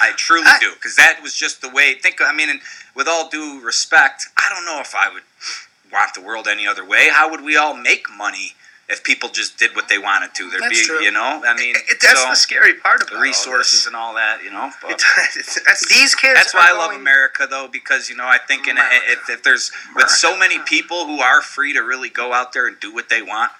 I truly do, because that was just the way. And with all due respect, I don't know if I would want the world any other way. How would we all make money if people just did what they wanted to? That's true. You know, I mean, that's the scary part of the resources and all that. You know, these kids. That's why I love America, though, because, you know, I think if there's with so many people who are free to really go out there and do what they want.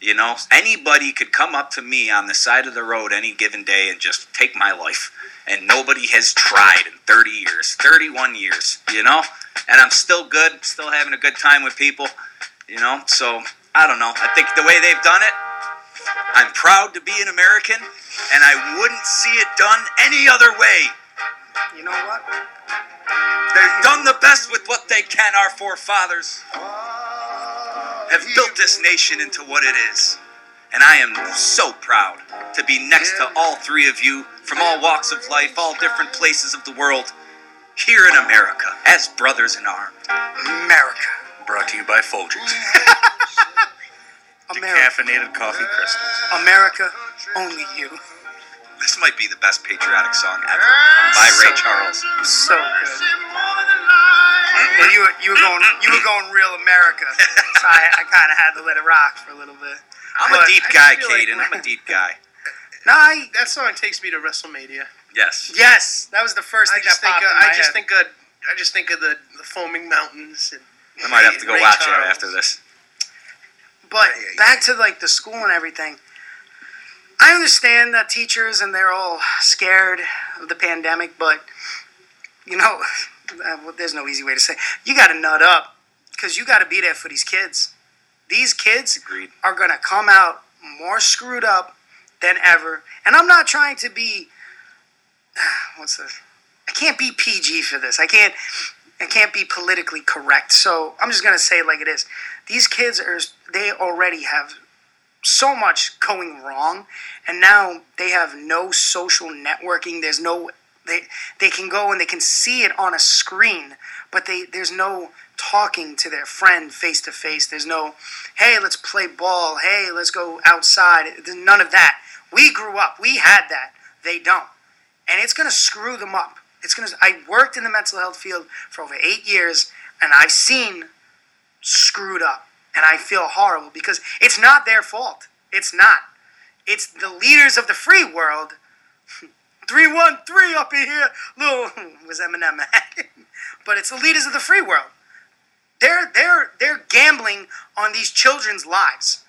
You know, anybody could come up to me on the side of the road any given day and just take my life. And nobody has tried in 30 years, 31 years, you know? And I'm still good, still having a good time with people, you know? So, I don't know. I think the way they've done it, I'm proud to be an American, and I wouldn't see it done any other way. You know what? They've done the best with what they can, our forefathers. Have built this nation into what it is. And I am so proud to be next to all three of you from all walks of life, all different places of the world, here in America, as brothers in arms. America. Brought to you by Folgers. Decaffeinated coffee crystals. America, only you. This might be the best patriotic song ever. By Ray Charles. So good. Well, you were going real America, so I kind of had to let it rock for a little bit. I'm a deep guy. That song takes me to WrestleMania. Yes, that was the first thing that popped in my head. I just think of the foaming mountains. And I might have to go watch it after this. But back to like the school and everything. I understand that teachers and they're all scared of the pandemic, but you know. Well, there's no easy way to say it. You got to nut up because you got to be there for these kids. These kids are going to come out more screwed up than ever. And I'm not trying to be I can't be PG for this. I can't be politically correct. So I'm just going to say it like it is. These kids they already have so much going wrong, and now they have no social networking. There's no They can go and they can see it on a screen, but there's no talking to their friend face to face. There's no, hey, let's play ball. Hey, let's go outside. None of that. We grew up. We had that. They don't. And it's going to screw them up. I worked in the mental health field for over 8 years, and I've seen screwed up. And I feel horrible because it's not their fault. It's not. It's the leaders of the free world. 313 up in here. Little was Eminem. But it's the leaders of the free world. They're gambling on these children's lives.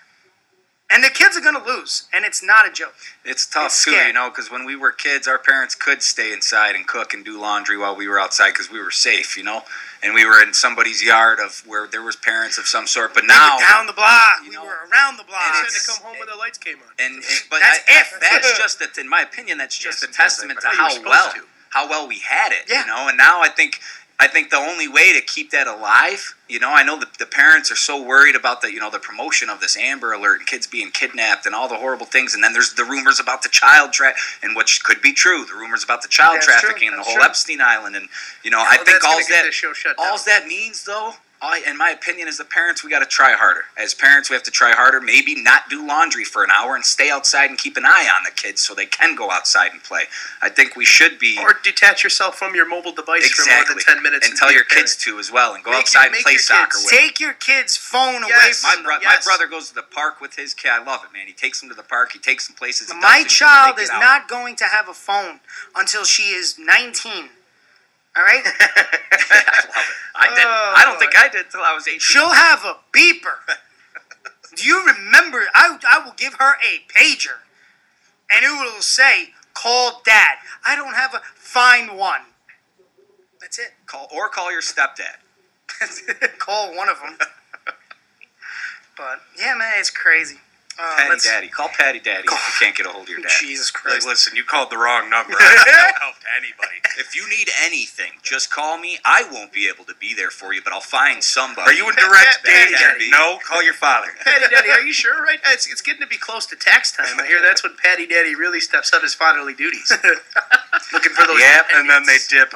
And the kids are going to lose, and it's not a joke. It's tough, because when we were kids, our parents could stay inside and cook and do laundry while we were outside because we were safe, And we were in somebody's yard of where there was parents of some sort, but now... We were down the block. We were around the block. They had to come home when the lights came on. That's, in my opinion, a testament to how well we had it, And now I think the only way to keep that alive, I know the parents are so worried about the promotion of this Amber Alert and kids being kidnapped and all the horrible things, and then there's the rumors about the child trafficking, and the whole Epstein Island, and I think all that means though. In my opinion, as the parents, we got to try harder. As parents, we have to try harder. Maybe not do laundry for an hour and stay outside and keep an eye on the kids so they can go outside and play. I think we should be... Or detach yourself from your mobile device for more than 10 minutes. And tell your kids to as well. And go outside and play soccer with them. Take your kid's phone away from them. My brother goes to the park with his kid. I love it, man. He takes him to the park. He takes him places. My child is not going to have a phone until she is 19. All right? Yeah, I love it. I don't think I did until I was 18. She'll have a beeper. Do you remember? I will give her a pager, and it will say, call dad. I don't have a fine one. That's it. Call your stepdad. Call one of them. But, yeah, man, it's crazy. Patty Daddy. Call Patty Daddy if you can't get a hold of your dad. Jesus Christ. Like, listen, you called the wrong number. I can't help anybody. If you need anything, just call me. I won't be able to be there for you, but I'll find somebody. Are you in direct danger? No, call your father. Patty Daddy, are you sure? Right? It's getting to be close to tax time. I hear that's when Patty Daddy really steps up his fatherly duties. Looking for those. Yep, and then they dip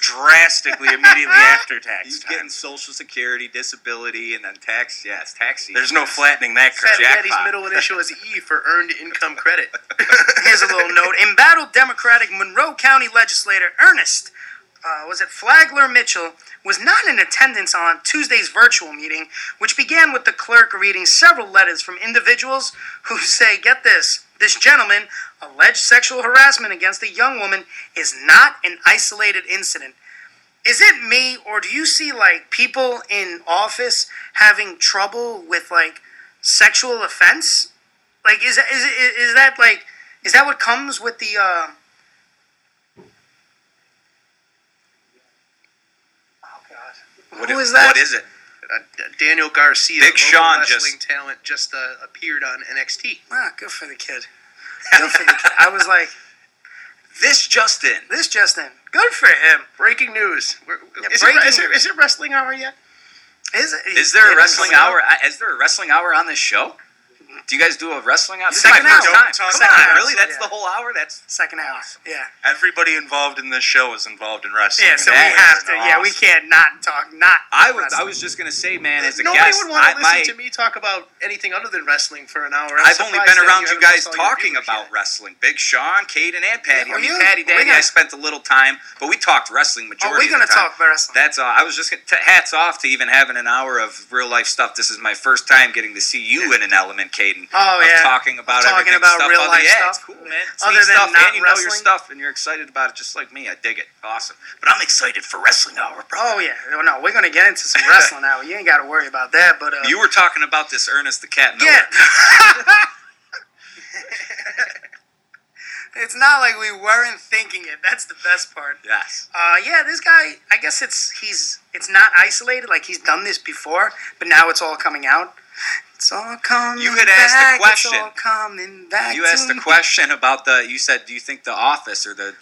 drastically immediately after tax. He's getting Social Security, disability, and then tax. Yes, tax. There's no flattening that curve. Daddy's middle initial is E for earned income credit. Here's a little note. Embattled Democratic Monroe County legislator Ernest Flagler Mitchell was not in attendance on Tuesday's virtual meeting, which began with the clerk reading several letters from individuals who say, get this, this gentleman, alleged sexual harassment against a young woman is not an isolated incident. Is it me, or do you see, people in office having trouble with, sexual offense? Is that what comes with the, Who is that? What is it? Daniel Garcia, Big Sean, wrestling talent, just appeared on NXT. Ah, good for the kid. Good for the kid. I was like, this just in. Good for him. Breaking news. Is it wrestling hour yet? Is there a wrestling hour? Is there a wrestling hour on this show? Do you guys do a wrestling hour? Second hour. Come on, really? That's the whole hour? That's second hour. Yeah. Everybody involved in this show is involved in wrestling. Yeah, so we have to. Awesome. Yeah, we can't not talk. I was just gonna say, man, as a guest, nobody would want to listen to me talk about anything other than wrestling for an hour. I've only been around you guys talking about wrestling. Big Sean, Caden, and Patty. Yeah, Patty Daddy, I spent a little time, but we talked wrestling majority. We're gonna talk about wrestling. That's all. I was just hats off to even having an hour of real life stuff. This is my first time getting to see you in an element, Caden. Talking about real life stuff. It's cool, man. Other than wrestling, you know your stuff, and you're excited about it, just like me. I dig it. Awesome. But I'm excited for wrestling hour, bro. Oh yeah, no, we're gonna get into some wrestling hour. You ain't got to worry about that. But you were talking about this Ernest the Cat Miller. Yeah. It's not like we weren't thinking it. That's the best part. Yes. This guy. I guess it's not isolated. Like he's done this before, but now it's all coming out. It's all coming back. You asked the question about you said, do you think the office or the...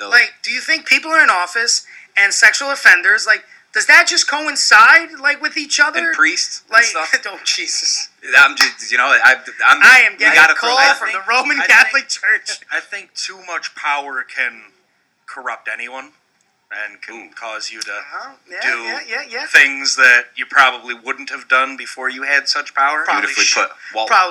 do you think people are in office and sexual offenders, does that just coincide, with each other? And priests and stuff? Oh, Jesus. I'm just, I am getting a call from the Roman Catholic Church. I think too much power can corrupt anyone. and can cause you to do things that you probably wouldn't have done before you had such power. Probably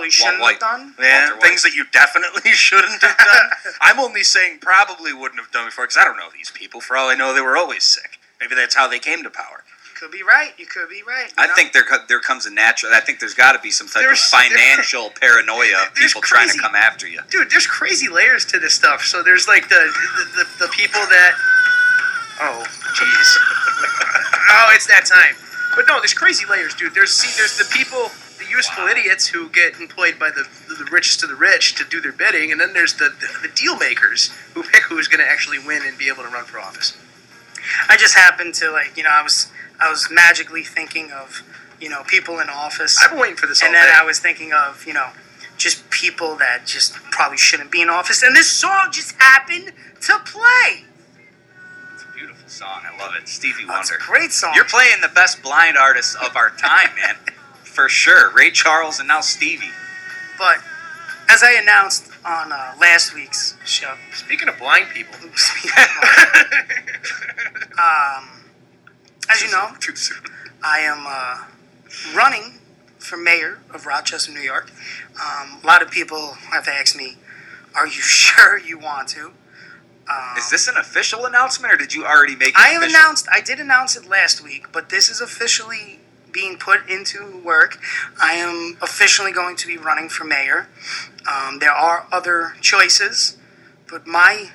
shouldn't have done. Yeah, things that you definitely shouldn't have done. I'm only saying probably wouldn't have done before because I don't know these people. For all I know, they were always sick. Maybe that's how they came to power. You could be right. I think there comes a natural... I think there's got to be some type of financial paranoia of people trying to come after you. Dude, there's crazy layers to this stuff. So there's like the people that... Oh, jeez. Oh, it's that time. But no, there's crazy layers, dude. There's the people, the useful idiots who get employed by the richest of the rich to do their bidding, and then there's the deal makers who pick who's going to actually win and be able to run for office. I just happened to, like, you know, I was magically thinking of, you know, people in office. I've been waiting for this all day. And then I was thinking of, you know, just people that just probably shouldn't be in office. And this song just happened to play. It's a beautiful song. I love it. Stevie Wonder. It's a great song. You're playing the best blind artists of our time, man. For sure. Ray Charles and now Stevie. But as I announced on last week's show. Speaking of blind people. As you know, I am running for mayor of Rochester, New York. A lot of people have asked me, are you sure you want to? Is this an official announcement, or did you already make it official? I did announce it last week, but this is officially being put into work. I am officially going to be running for mayor. There are other choices, but my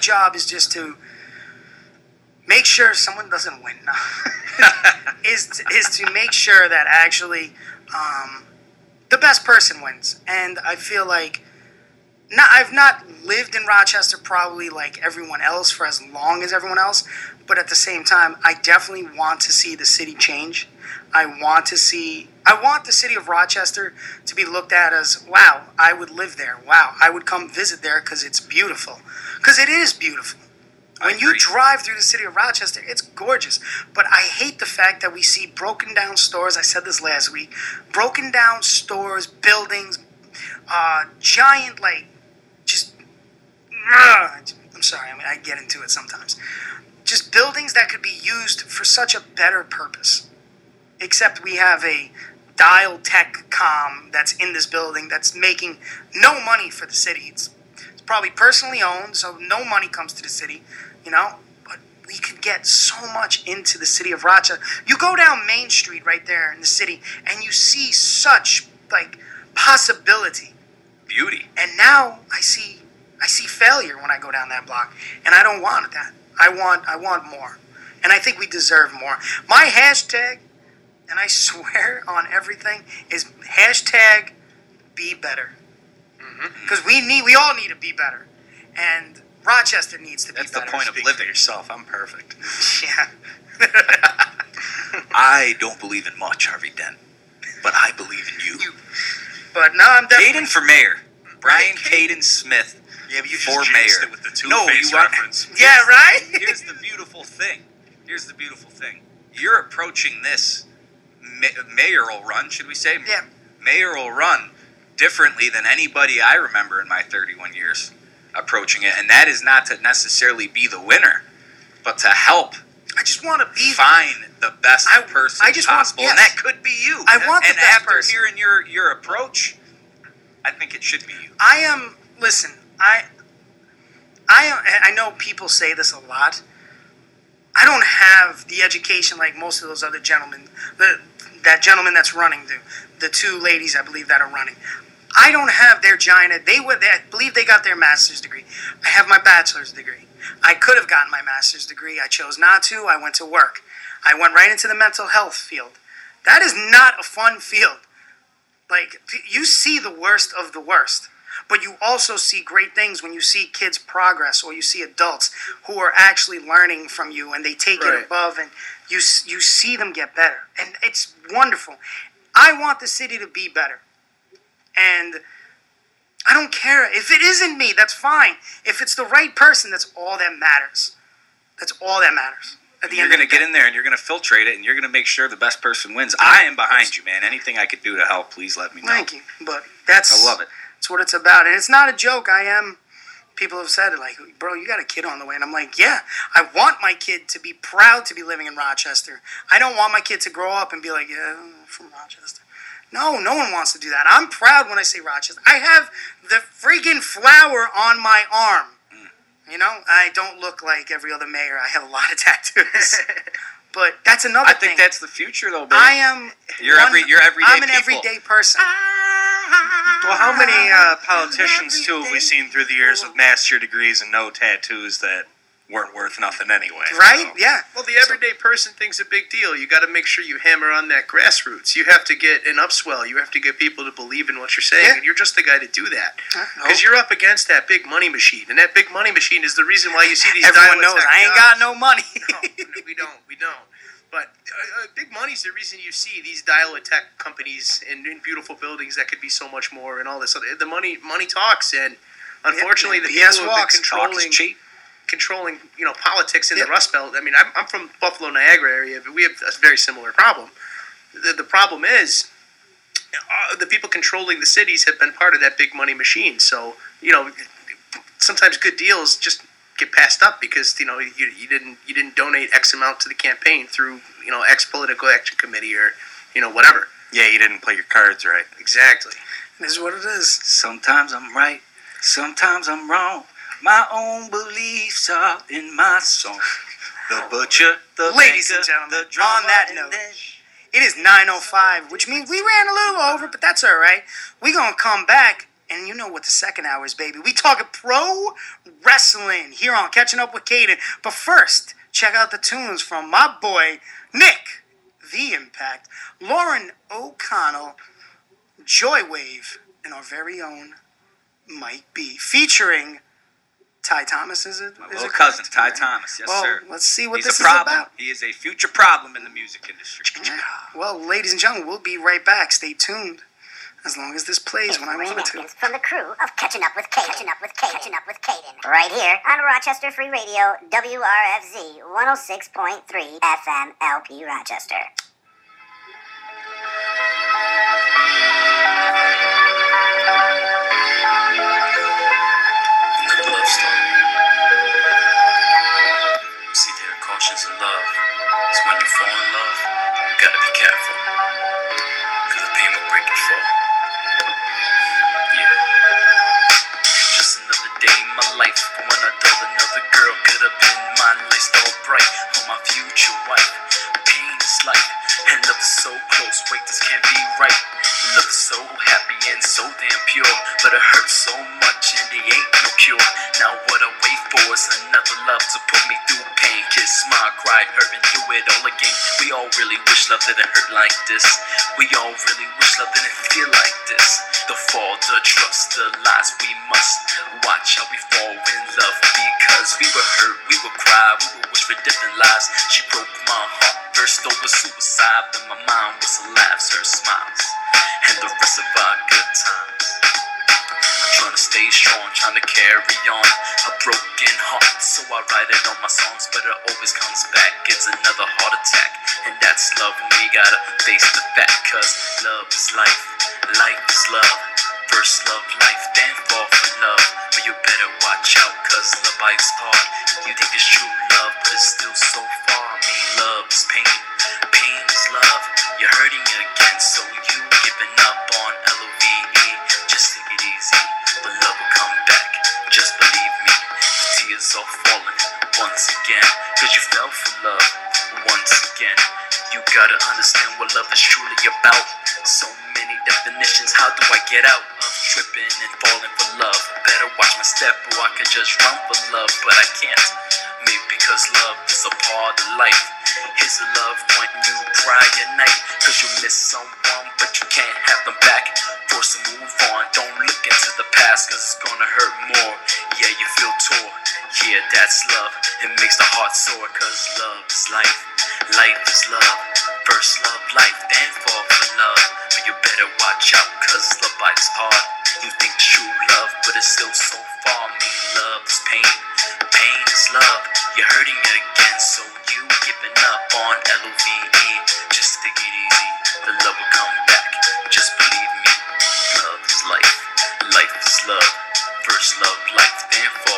job is just to... make sure someone doesn't win. is to make sure that actually the best person wins. And I feel like I've not lived in Rochester probably like everyone else for as long as everyone else. But at the same time, I definitely want to see the city change. I want the city of Rochester to be looked at as, wow, I would live there. Wow, I would come visit there because it's beautiful. Because it is beautiful. When you drive through the city of Rochester, it's gorgeous. But I hate the fact that we see broken down stores. I said this last week. Broken down stores, buildings, giant, like, just... I'm sorry. I mean, I get into it sometimes. Just buildings that could be used for such a better purpose. Except we have a dial tech com that's in this building that's making no money for the city. It's probably personally owned, so no money comes to the city, you know, but we could get so much into the city of Rochester. You go down Main Street right there in the city, and you see such, like, possibility. Beauty. And now I see failure when I go down that block, and I don't want that. I want more, and I think we deserve more. My hashtag, and I swear on everything, is hashtag be better. Because we all need to be better, and Rochester needs to be better. That's the point of living yourself. I'm perfect. Yeah. I don't believe in much, Harvey Dent, but I believe in you. But no, I'm definitely Caden for mayor. Brian Caden Smith. Yeah, but you just changed it with the Two-Face reference. Yeah, right. Here's the beautiful thing. You're approaching this mayoral run. Should we say? Yeah. Mayoral run. Differently than anybody I remember in my 31 years approaching it. And that is not to necessarily be the winner, but to help. I just want to be... find the best person possible. Yes. And that could be you. I want the best person. And after hearing your approach, I think it should be you. I am... Listen, I know people say this a lot. I don't have the education like most of those other gentlemen. That gentleman that's running, the two ladies, I believe, that are running. I don't have their giant... I believe they got their master's degree. I have my bachelor's degree. I could have gotten my master's degree. I chose not to. I went to work. I went right into the mental health field. That is not a fun field. Like, you see the worst of the worst. But you also see great things when you see kids progress or you see adults who are actually learning from you and they take it above and you see them get better. And it's wonderful. I want the city to be better. And I don't care. If it isn't me, that's fine. If it's the right person, that's all that matters. At the end, you're going to get in there and you're going to filtrate it and you're going to make sure the best person wins. I am behind you, man. Anything I could do to help, please let me know. Thank you. But I love it. That's what it's about. And it's not a joke. I am people have said, like, bro, you got a kid on the way. And I'm like, yeah, I want my kid to be proud to be living in Rochester. I don't want my kid to grow up and be like, yeah, I'm from Rochester. No, no one wants to do that. I'm proud when I say Rochester. I have the freaking flower on my arm. You know, I don't look like every other mayor. I have a lot of tattoos. But that's another thing. I think that's the future, though, baby. I am. I'm an everyday person. Well, how many politicians, too, have we seen through the years with master degrees and no tattoos that weren't worth nothing anyway? Right? So. Yeah. Well, the everyday person thing's a big deal. You got to make sure you hammer on that grassroots. You have to get an upswell. You have to get people to believe in what you're saying, and you're just the guy to do that. Because you're up against that big money machine, and that big money machine is the reason why you see these dial-up jobs. Everyone knows I ain't got no money. No, we don't. But big money's the reason you see these dial-a tech companies in beautiful buildings that could be so much more and all this other. The money talks, and unfortunately, the people who have been controlling, you know, politics in the Rust Belt. I mean, I'm from Buffalo, Niagara area, but we have a very similar problem. The problem is the people controlling the cities have been part of that big money machine. So, you know, sometimes good deals just get passed up because, you know, you didn't donate X amount to the campaign through, you know, X political action committee or, you know, whatever. Yeah, you didn't play your cards right. Exactly. This is what it is. Sometimes I'm right. Sometimes I'm wrong. My own beliefs are in my song. The butcher, the ladies and gentlemen, the drummer, on that note, it is 9:05, which means we ran a little over, but that's all right. We're going to come back, and you know what the second hour is, baby. We talking pro wrestling here on Catching Up with Caden. But first, check out the tunes from my boy, Nick, The Impact, Lauren O'Connell, Joywave, and our very own Mike B, featuring Ty Thomas, is it cousin, Ty Thomas, yes, sir. Let's see what this is about. He is a future problem in the music industry. Yeah. Well, ladies and gentlemen, we'll be right back. Stay tuned as long as this plays when I want it to. From the crew of Catching Up with Caden. Catching Up with Caden. Right here on Rochester Free Radio, WRFZ 106.3 FM LP Rochester. In love, so when you fall in love, you gotta be careful, because the pain will break your fall. Yeah. Just another day in my life, but when I told another girl, could have been mine, life's all bright, on my future wife. Pain is life, and love is so close, wait, this can't be right. Love is so happy and so damn pure, but it hurts so much, and it ain't no cure. Now what I wait for is another love to put me through pain. Kiss, smile, cry, hurt, and do it all again. We all really wish love didn't hurt like this. We all really wish love didn't feel like this. The fall, the trust, the lies, we must watch how we fall in love. Because we were hurt, we would cry, we would wish for different lives. She broke my heart, burst over suicide, but my mind was alive, her smiles, and the rest of our good times. Trying to stay strong, trying to carry on a broken heart, so I write it on my songs, but it always comes back. It's another heart attack, and that's love when we gotta face the fact, cause love is life, life is love. First love life, then fall for love, but you better watch out, cause love life's hard. You think it's true love, but it's still so far. I mean, love is pain, pain is love. You're hurting it again, so you giving up on LOVE. Just take it easy, but love will come back, just believe me. The tears are falling once again, cause you fell for love once again. You gotta understand what love is truly about. So many definitions, how do I get out of tripping and falling for love? Better watch my step or I could just run for love, but I can't. Maybe because love is a part of life. Here's a love when you cry at night, cause you miss someone but you can't have them back. Force to move on, don't look into the past, cause it's gonna hurt more. Yeah, you feel torn, yeah, that's love. It makes the heart sore, cause love is life, life is love. First love life, then fall for love, but you better watch out, cause love bites hard. You think it's true love, but it's still so far. I mean, love is pain, pain is love. You're hurting it again, so you giving up on LOVE. Just take it easy, the love will come back, just believe me. Love is life, life is love. First love life, then fall.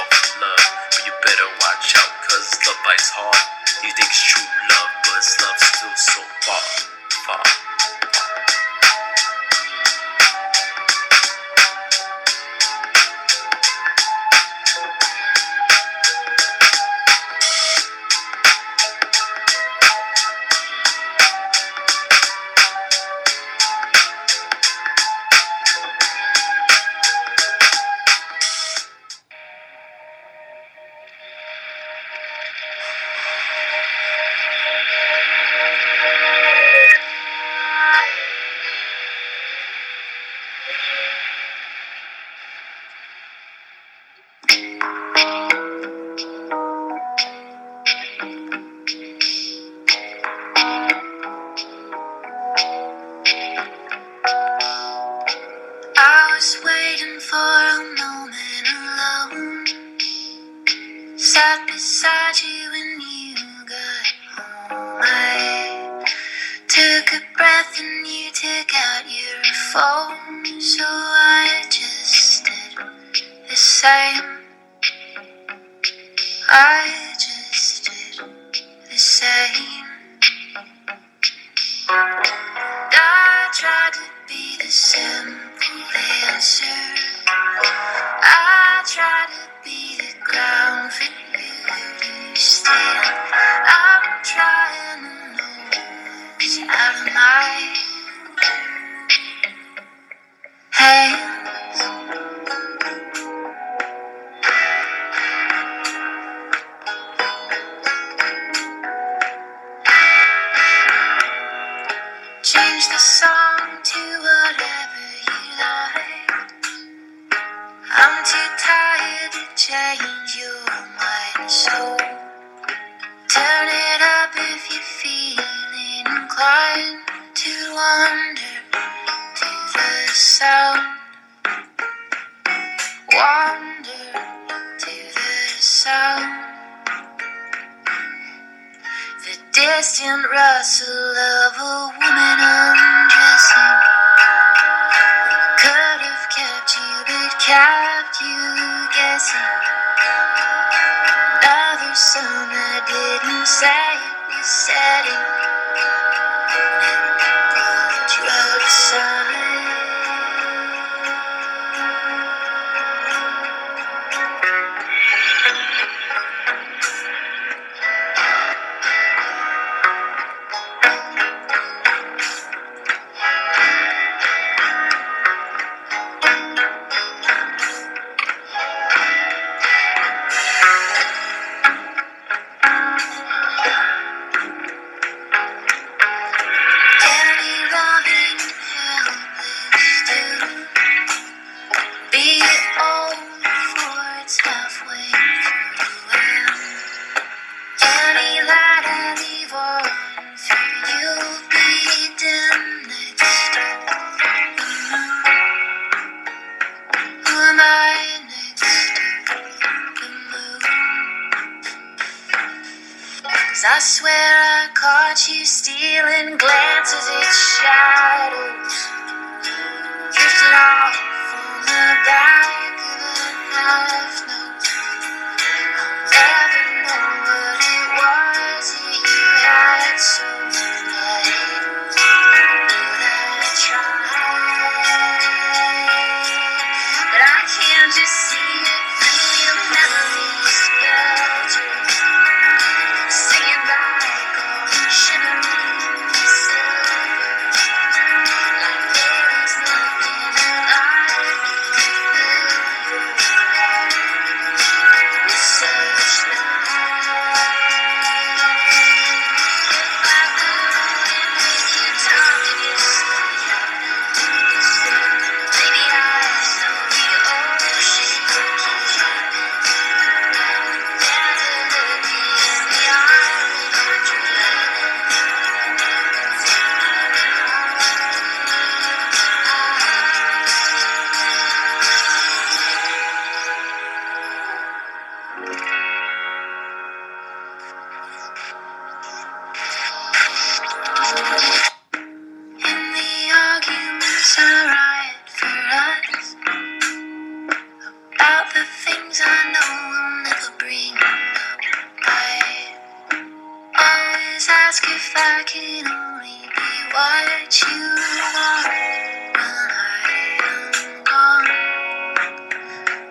Ask if I can only what you want when I'm gone.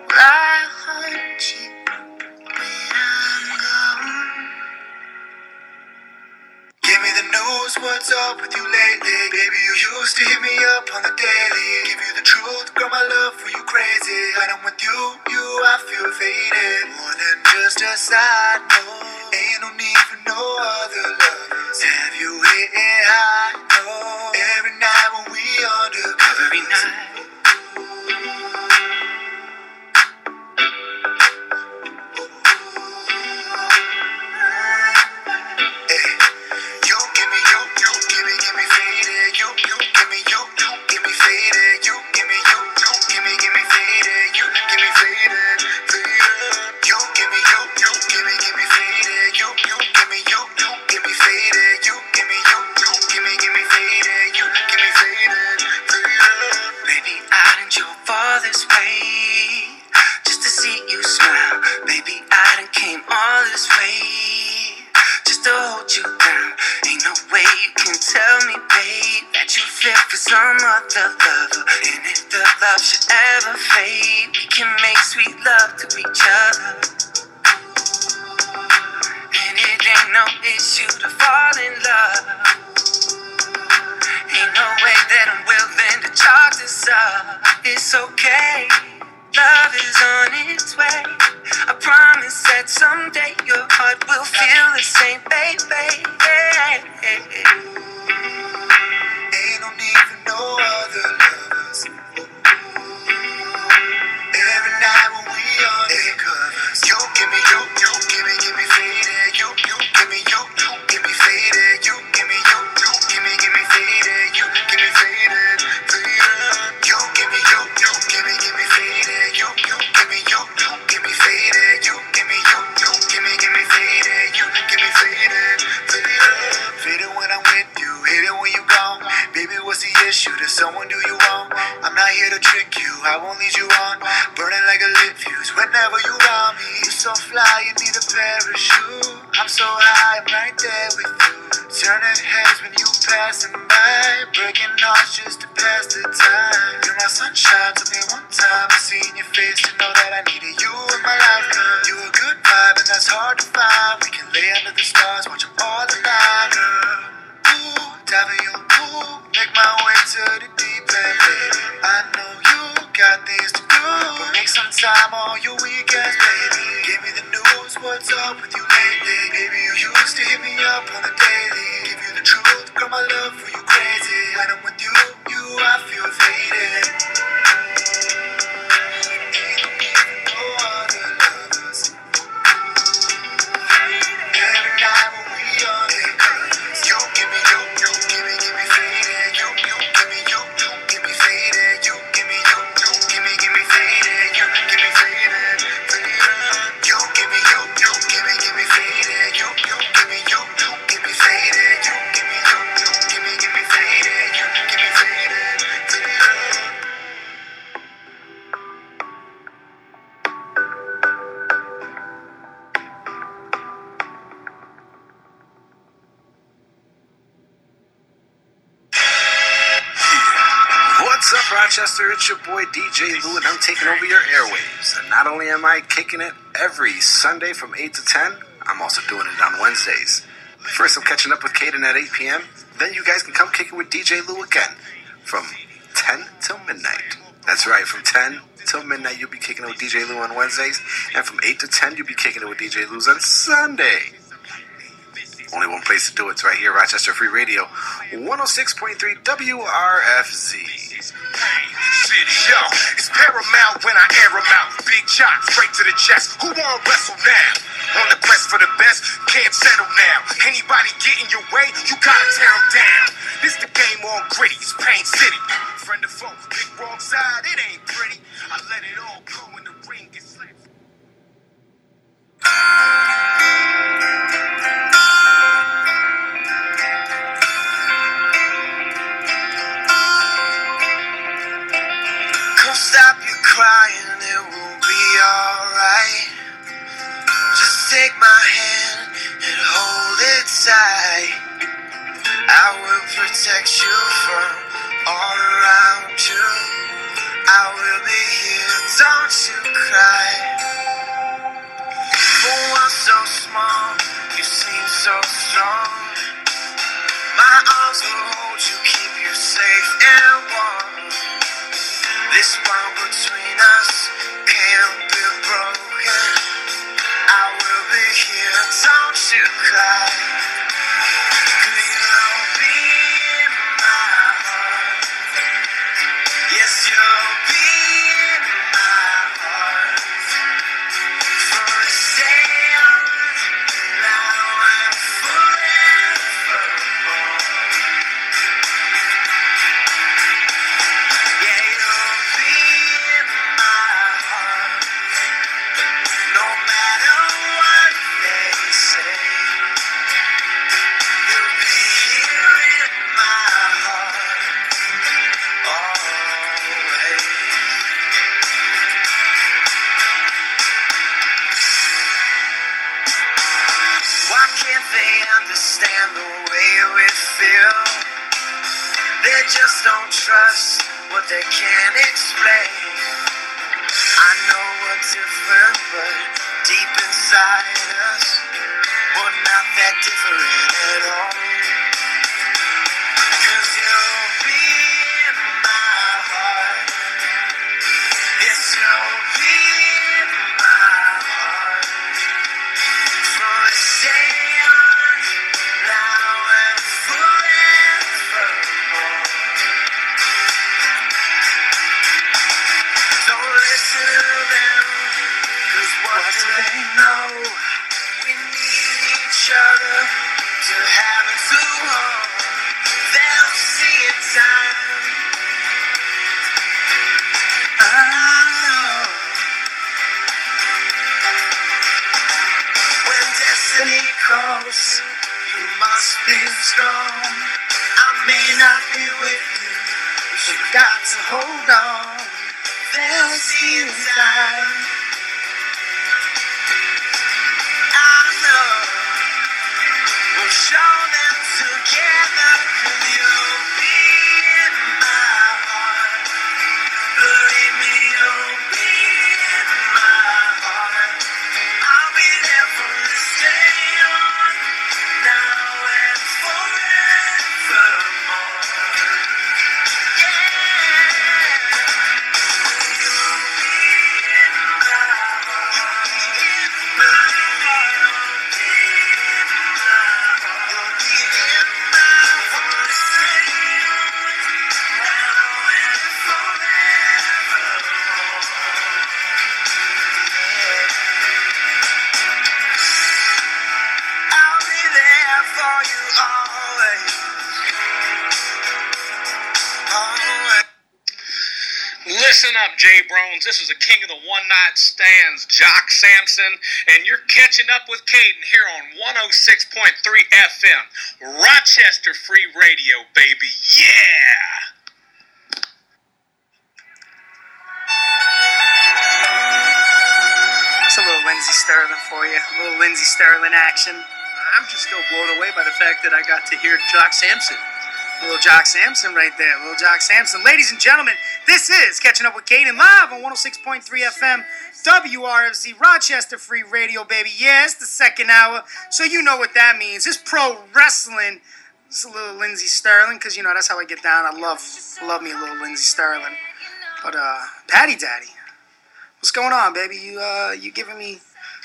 Will I haunt you when I'm gone? Give me the news, what's up with you lately? Baby, you used to hit me up on the daily. Give you the truth, girl, my love for you crazy. When I'm with you, I feel faded. More than just a side note, ain't no need for no other lovers. Have you hit it high? No. Every night when we undercover, every night. It's your boy DJ Lou, and I'm taking over your airwaves. And not only am I kicking it every Sunday from 8 to 10, I'm also doing it on Wednesdays. First, I'm catching up with Caden at 8 p.m. Then you guys can come kick it with DJ Lou again from 10 till midnight. That's right, from 10 till midnight, you'll be kicking it with DJ Lou on Wednesdays. And from 8 to 10, you'll be kicking it with DJ Lou's on Sunday. Only one place to do it. It's right here, Rochester Free Radio, 106.3 WRFZ. Yo, it's paramount when I air them out. Big shot, straight to the chest. Who won't wrestle now? On the quest for the best, can't settle now. Anybody get in your way, you gotta tear them down. This the game on gritty, it's Pain City. Friend of folk, big wrong side, it ain't pretty. I let it all go when the ring gets left. Stop your crying, it will be alright. Just take my hand and hold it tight. I will protects you from all around you. I will be here, don't you cry. For one so small, you seem so strong. My arms will hold you, keep you safe and warm. This bond between us can't be broken. I will be here, don't you cry. They can't explain. I know we're different, but deep inside us, we're not that different at all. 'Cause you'll be in my heart. Yes, you'll be in my heart. From this day on, now and forevermore. No, we need each other to have it so hard. They'll see it time. I know. When destiny calls, you must be strong. I may not be with you, but you got to hold on. They'll see it time. Show them together, 'cause you'll be in my heart. Believe me, you'll be in my heart. I'll be there from this day on, now and forevermore. Yeah, you'll be in my heart. Listen up, Jay Brones. This is the king of the one-night stands, Jock Sampson, and you're catching up with Caden here on 106.3 FM, Rochester Free Radio, baby. Yeah! It's a little Lindsey Sterling for you, a little Lindsey Sterling action. I'm just still blown away by the fact that I got to hear Jock Sampson. Little Jock Sampson right there. Little Jock Sampson. Ladies and gentlemen, this is Catching Up with Caden live on 106.3 FM, WRFZ, Rochester Free Radio, baby. Yeah, it's the second hour, so you know what that means. It's pro wrestling. It's a little Lindsey Sterling, because, you know, that's how I get down. I love me a little Lindsey Sterling. But, Patty Daddy, what's going on, baby? You giving me...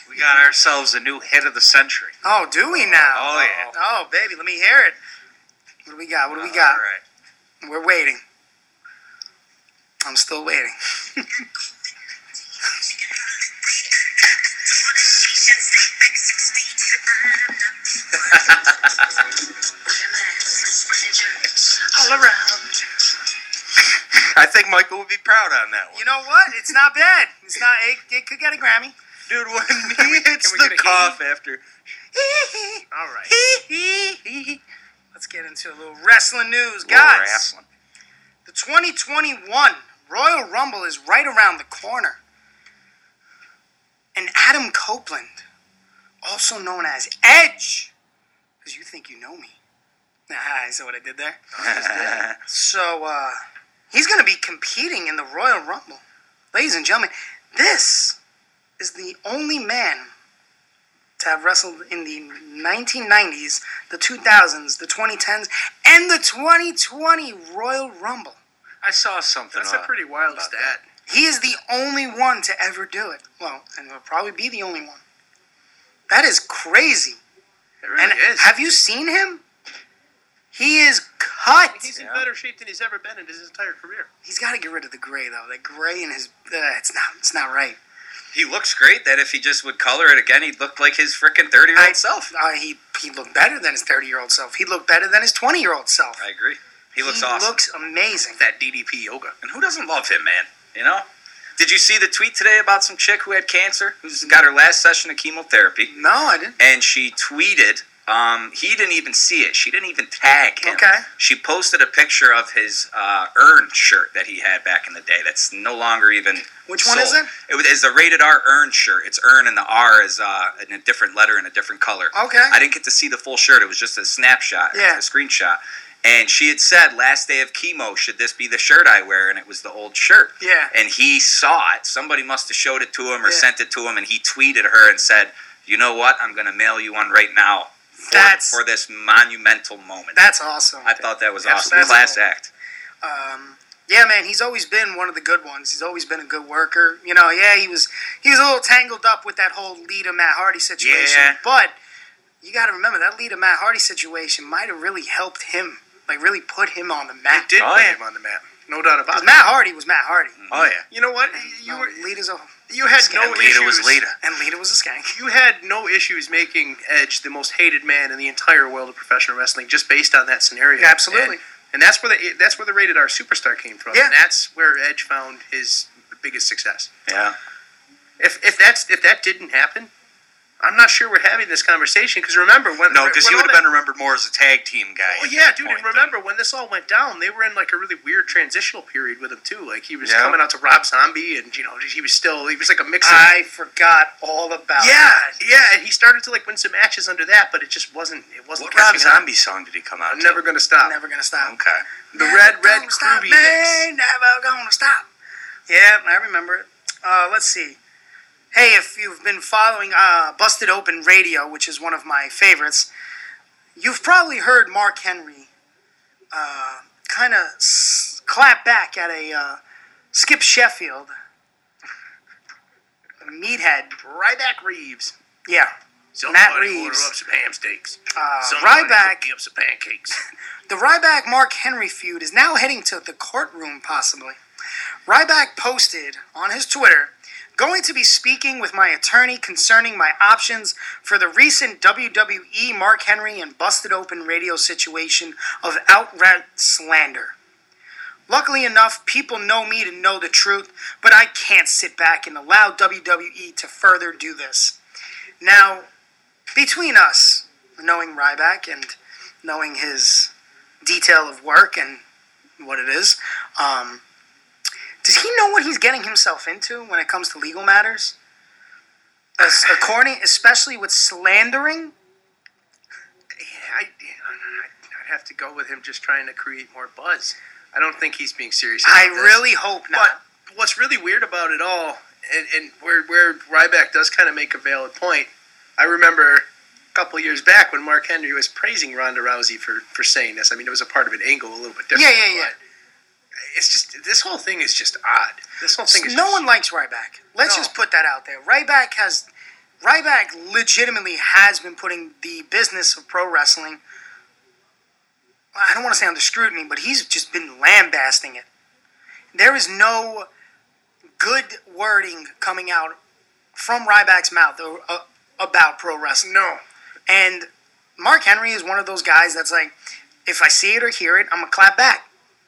We got ourselves a new head of the century. Oh, do we now? Oh, yeah. Oh, baby, let me hear it. What do we got? What do we got? All right. We're waiting. I'm still waiting. All around. I think Michael would be proud on that one. You know what? It's not bad. It's not. It could get a Grammy. Dude, when he hits the cough after. All right. Let's get into a little wrestling news, guys. Wrestling. The 2021 Royal Rumble is right around the corner. And Adam Copeland, also known as Edge, because you think you know me, I see what I did there. So he's going to be competing in the Royal Rumble. Ladies and gentlemen, this is the only man to have wrestled in the 1990s, the 2000s, the 2010s, and the 2020 Royal Rumble. I saw something. That's a pretty wild stat. He is the only one to ever do it. Well, and will probably be the only one. That is crazy. It really is. Have you seen him? He is cut. He's in better shape than he's ever been in his entire career. He's got to get rid of the gray, though. That gray in his... It's not right. He looks great. That if he just would color it again, he'd look like his freaking 30-year-old self. He looked better than his 30-year-old self. He looked better than his 20-year-old self. I agree. He looks awesome. He looks amazing. That DDP yoga. And who doesn't love him, man? You know? Did you see the tweet today about some chick who had cancer, who's got her last session of chemotherapy? No, I didn't. And she tweeted... he didn't even see it. She didn't even tag him. Okay. She posted a picture of his urn shirt that he had back in the day that's no longer even Which sold. One is it? It is a rated R urn shirt. It's urn and the R is in a different letter and a different color. Okay. I didn't get to see the full shirt. It was just a snapshot, a screenshot. And she had said, last day of chemo, should this be the shirt I wear? And it was the old shirt. Yeah. And he saw it. Somebody must have showed it to him or sent it to him. And he tweeted her and said, you know what? I'm going to mail you one right now. For this monumental moment. That's awesome. I thought that was awesome. Class act. Yeah, man, he's always been one of the good ones. He's always been a good worker. You know, he was a little tangled up with that whole Lita Matt Hardy situation. Yeah. But you got to remember, that Lita Matt Hardy situation might have really helped him, like really put him on the map. It did put him on the map. No doubt about it. Matt Hardy was Matt Hardy. Mm-hmm. Oh, yeah. You know what? You had no issues. Lita was Lita. And Lita was a skank. You had no issues making Edge the most hated man in the entire world of professional wrestling just based on that scenario. Yeah, absolutely. And that's where the rated R superstar came from. Yeah. And that's where Edge found his biggest success. Yeah. If that didn't happen, I'm not sure we're having this conversation because remember when... No, because he would have been remembered more as a tag team guy. Well, yeah, dude, and remember when this all went down, they were in like a really weird transitional period with him too. Like he was coming out to Rob Zombie and, you know, he was like a mix of... I forgot all about that. Yeah, and he started to like win some matches under that, but it wasn't... What Rob Zombie song did he come out to? Never Gonna Stop. Never Gonna Stop. Okay. The Red Groovy mix. Never Gonna Stop. Yeah, I remember it. Let's see. Hey, if you've been following Busted Open Radio, which is one of my favorites, you've probably heard Mark Henry kind of clap back at a Skip Sheffield, a meathead. Ryback Reeves. Yeah. Matt Reeves. Somebody order up some ham steaks. Ryback. Give some pancakes. The Ryback Mark Henry feud is now heading to the courtroom, possibly. Ryback posted on his Twitter... Going to be speaking with my attorney concerning my options for the recent WWE Mark Henry and Busted Open Radio situation of outright slander. Luckily enough, people know me to know the truth, but I can't sit back and allow WWE to further do this. Now, between us, knowing Ryback and knowing his detail of work and what it is, does he know what he's getting himself into when it comes to legal matters? According, especially with slandering? Yeah, I'd have to go with him just trying to create more buzz. I don't think he's being serious about this. I really hope not. But what's really weird about it all, and where Ryback does kind of make a valid point, I remember... couple years back when Mark Henry was praising Ronda Rousey for saying this. I mean, it was a part of an angle a little bit different. Yeah. It's just, this whole thing is just odd. No one likes Ryback. Let's just put that out there. Ryback legitimately has been putting the business of pro wrestling, I don't want to say under scrutiny, but he's just been lambasting it. There is no good wording coming out from Ryback's mouth about pro wrestling. No. And Mark Henry is one of those guys that's like, if I see it or hear it, I'm going to clap back.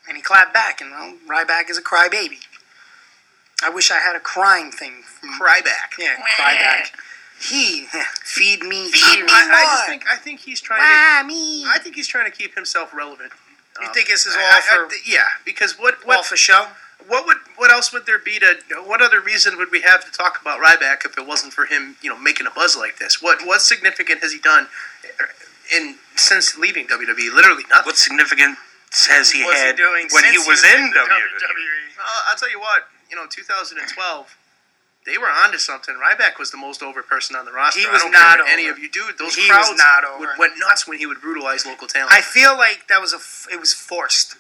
And he clapped back, and well, Ryback is a crybaby. I wish I had a crying thing. Cryback. Yeah, cryback. Feed me. I just think he's trying to. I think he's trying to keep himself relevant. You think this is all for? Because what all for show? What else would there be to? What other reason would we have to talk about Ryback if it wasn't for him, you know, making a buzz like this? What significant has he done? in since leaving WWE, literally nothing. What significant has he had when he was in WWE? I'll tell you what, 2012, they were onto something. Ryback was the most over person on the roster. He was not over. Any of you, dude, those crowds went nuts when he would brutalize local talent. I feel like that was it was forced.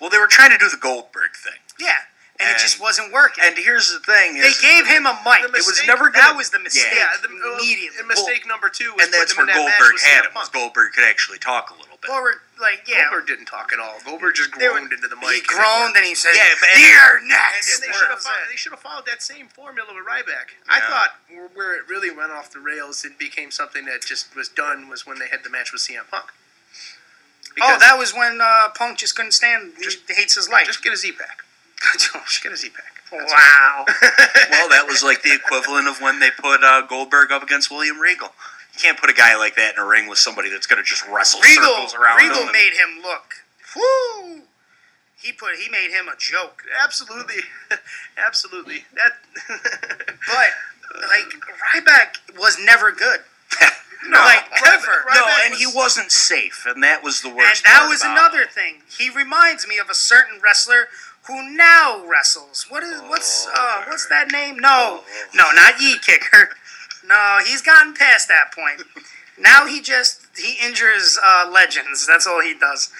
Well, they were trying to do the Goldberg thing. Yeah. And it just wasn't working. And here's the thing: is they gave him a mic. It was never good. That was the mistake. Yeah, immediately. And mistake number two was, and that's where Goldberg had him. Goldberg could actually talk a little bit. Goldberg didn't talk at all. Goldberg just groaned into the mic. He groaned and he said, "You're next." And they should have followed that same formula with Ryback. Yeah. I thought where it really went off the rails and became something that just was done was when they had the match with CM Punk. Because that was when Punk just couldn't stand. He hates his life. Just get a Z-Pack. Just get a Z-Pack. Wow. Well, that was like the equivalent of when they put Goldberg up against William Regal. You can't put a guy like that in a ring with somebody that's going to just wrestle circles around him. Regal made him look. Whoo! He made him a joke. Absolutely. Absolutely. But, Ryback was never good. No, ever. No, and he wasn't safe, and that was the worst. And that was another thing. He reminds me of a certain wrestler who now wrestles. What's that name? No, not Yee Kicker. No, he's gotten past that point. Now he injures legends. That's all he does,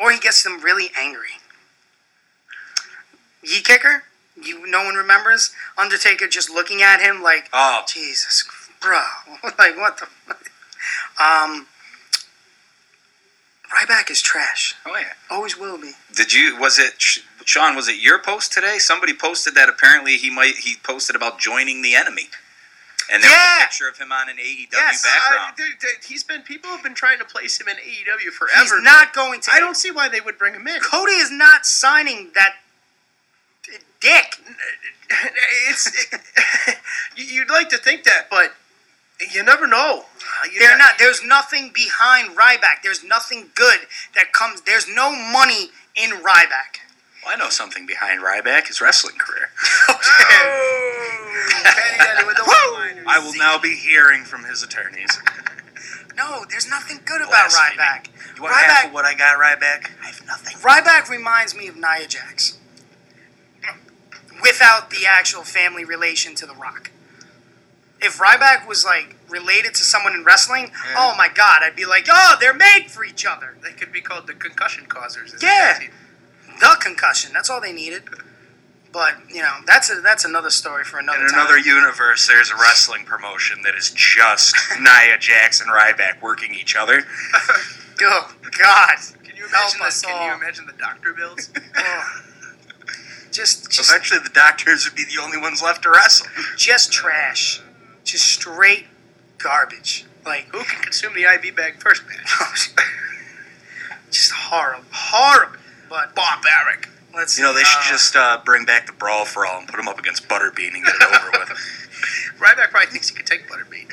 or he gets them really angry. Yee Kicker, no one remembers Undertaker just looking at him like, oh, Jesus, bro, like what the fuck? Ryback is trash. Oh, yeah. Always will be. Sean, was it your post today? Somebody posted that apparently he posted about joining the enemy. And there was a picture of him on an AEW background. People have been trying to place him in AEW forever. He's not going to. I don't see why they would bring him in. Cody is not signing that dick. You'd like to think that, but you never know. There's nothing behind Ryback. There's nothing good that comes. There's no money in Ryback. Well, I know something behind Ryback, his wrestling career. I will now be hearing from his attorneys. No, there's nothing good about Ryback. You want half of what I got, Ryback? I have nothing. Ryback reminds me of Nia Jax. Without the actual family relation to The Rock. If Ryback was, related to someone in wrestling, oh, my God, I'd be like, oh, they're made for each other. They could be called the concussion causers. The concussion. That's all they needed. But, that's another story for another time. In another universe, there's a wrestling promotion that is just Nia Jax and Ryback working each other. Oh, God. Can you imagine the doctor bills? Oh. Just eventually the doctors would be the only ones left to wrestle. Just trash. Just straight garbage. Who can consume the IV bag first, man? Just horrible. Horrible. But barbaric. Let's they should just bring back the Brawl for All and put him up against Butterbean and get it over with. Ryback probably thinks he could take Butterbean.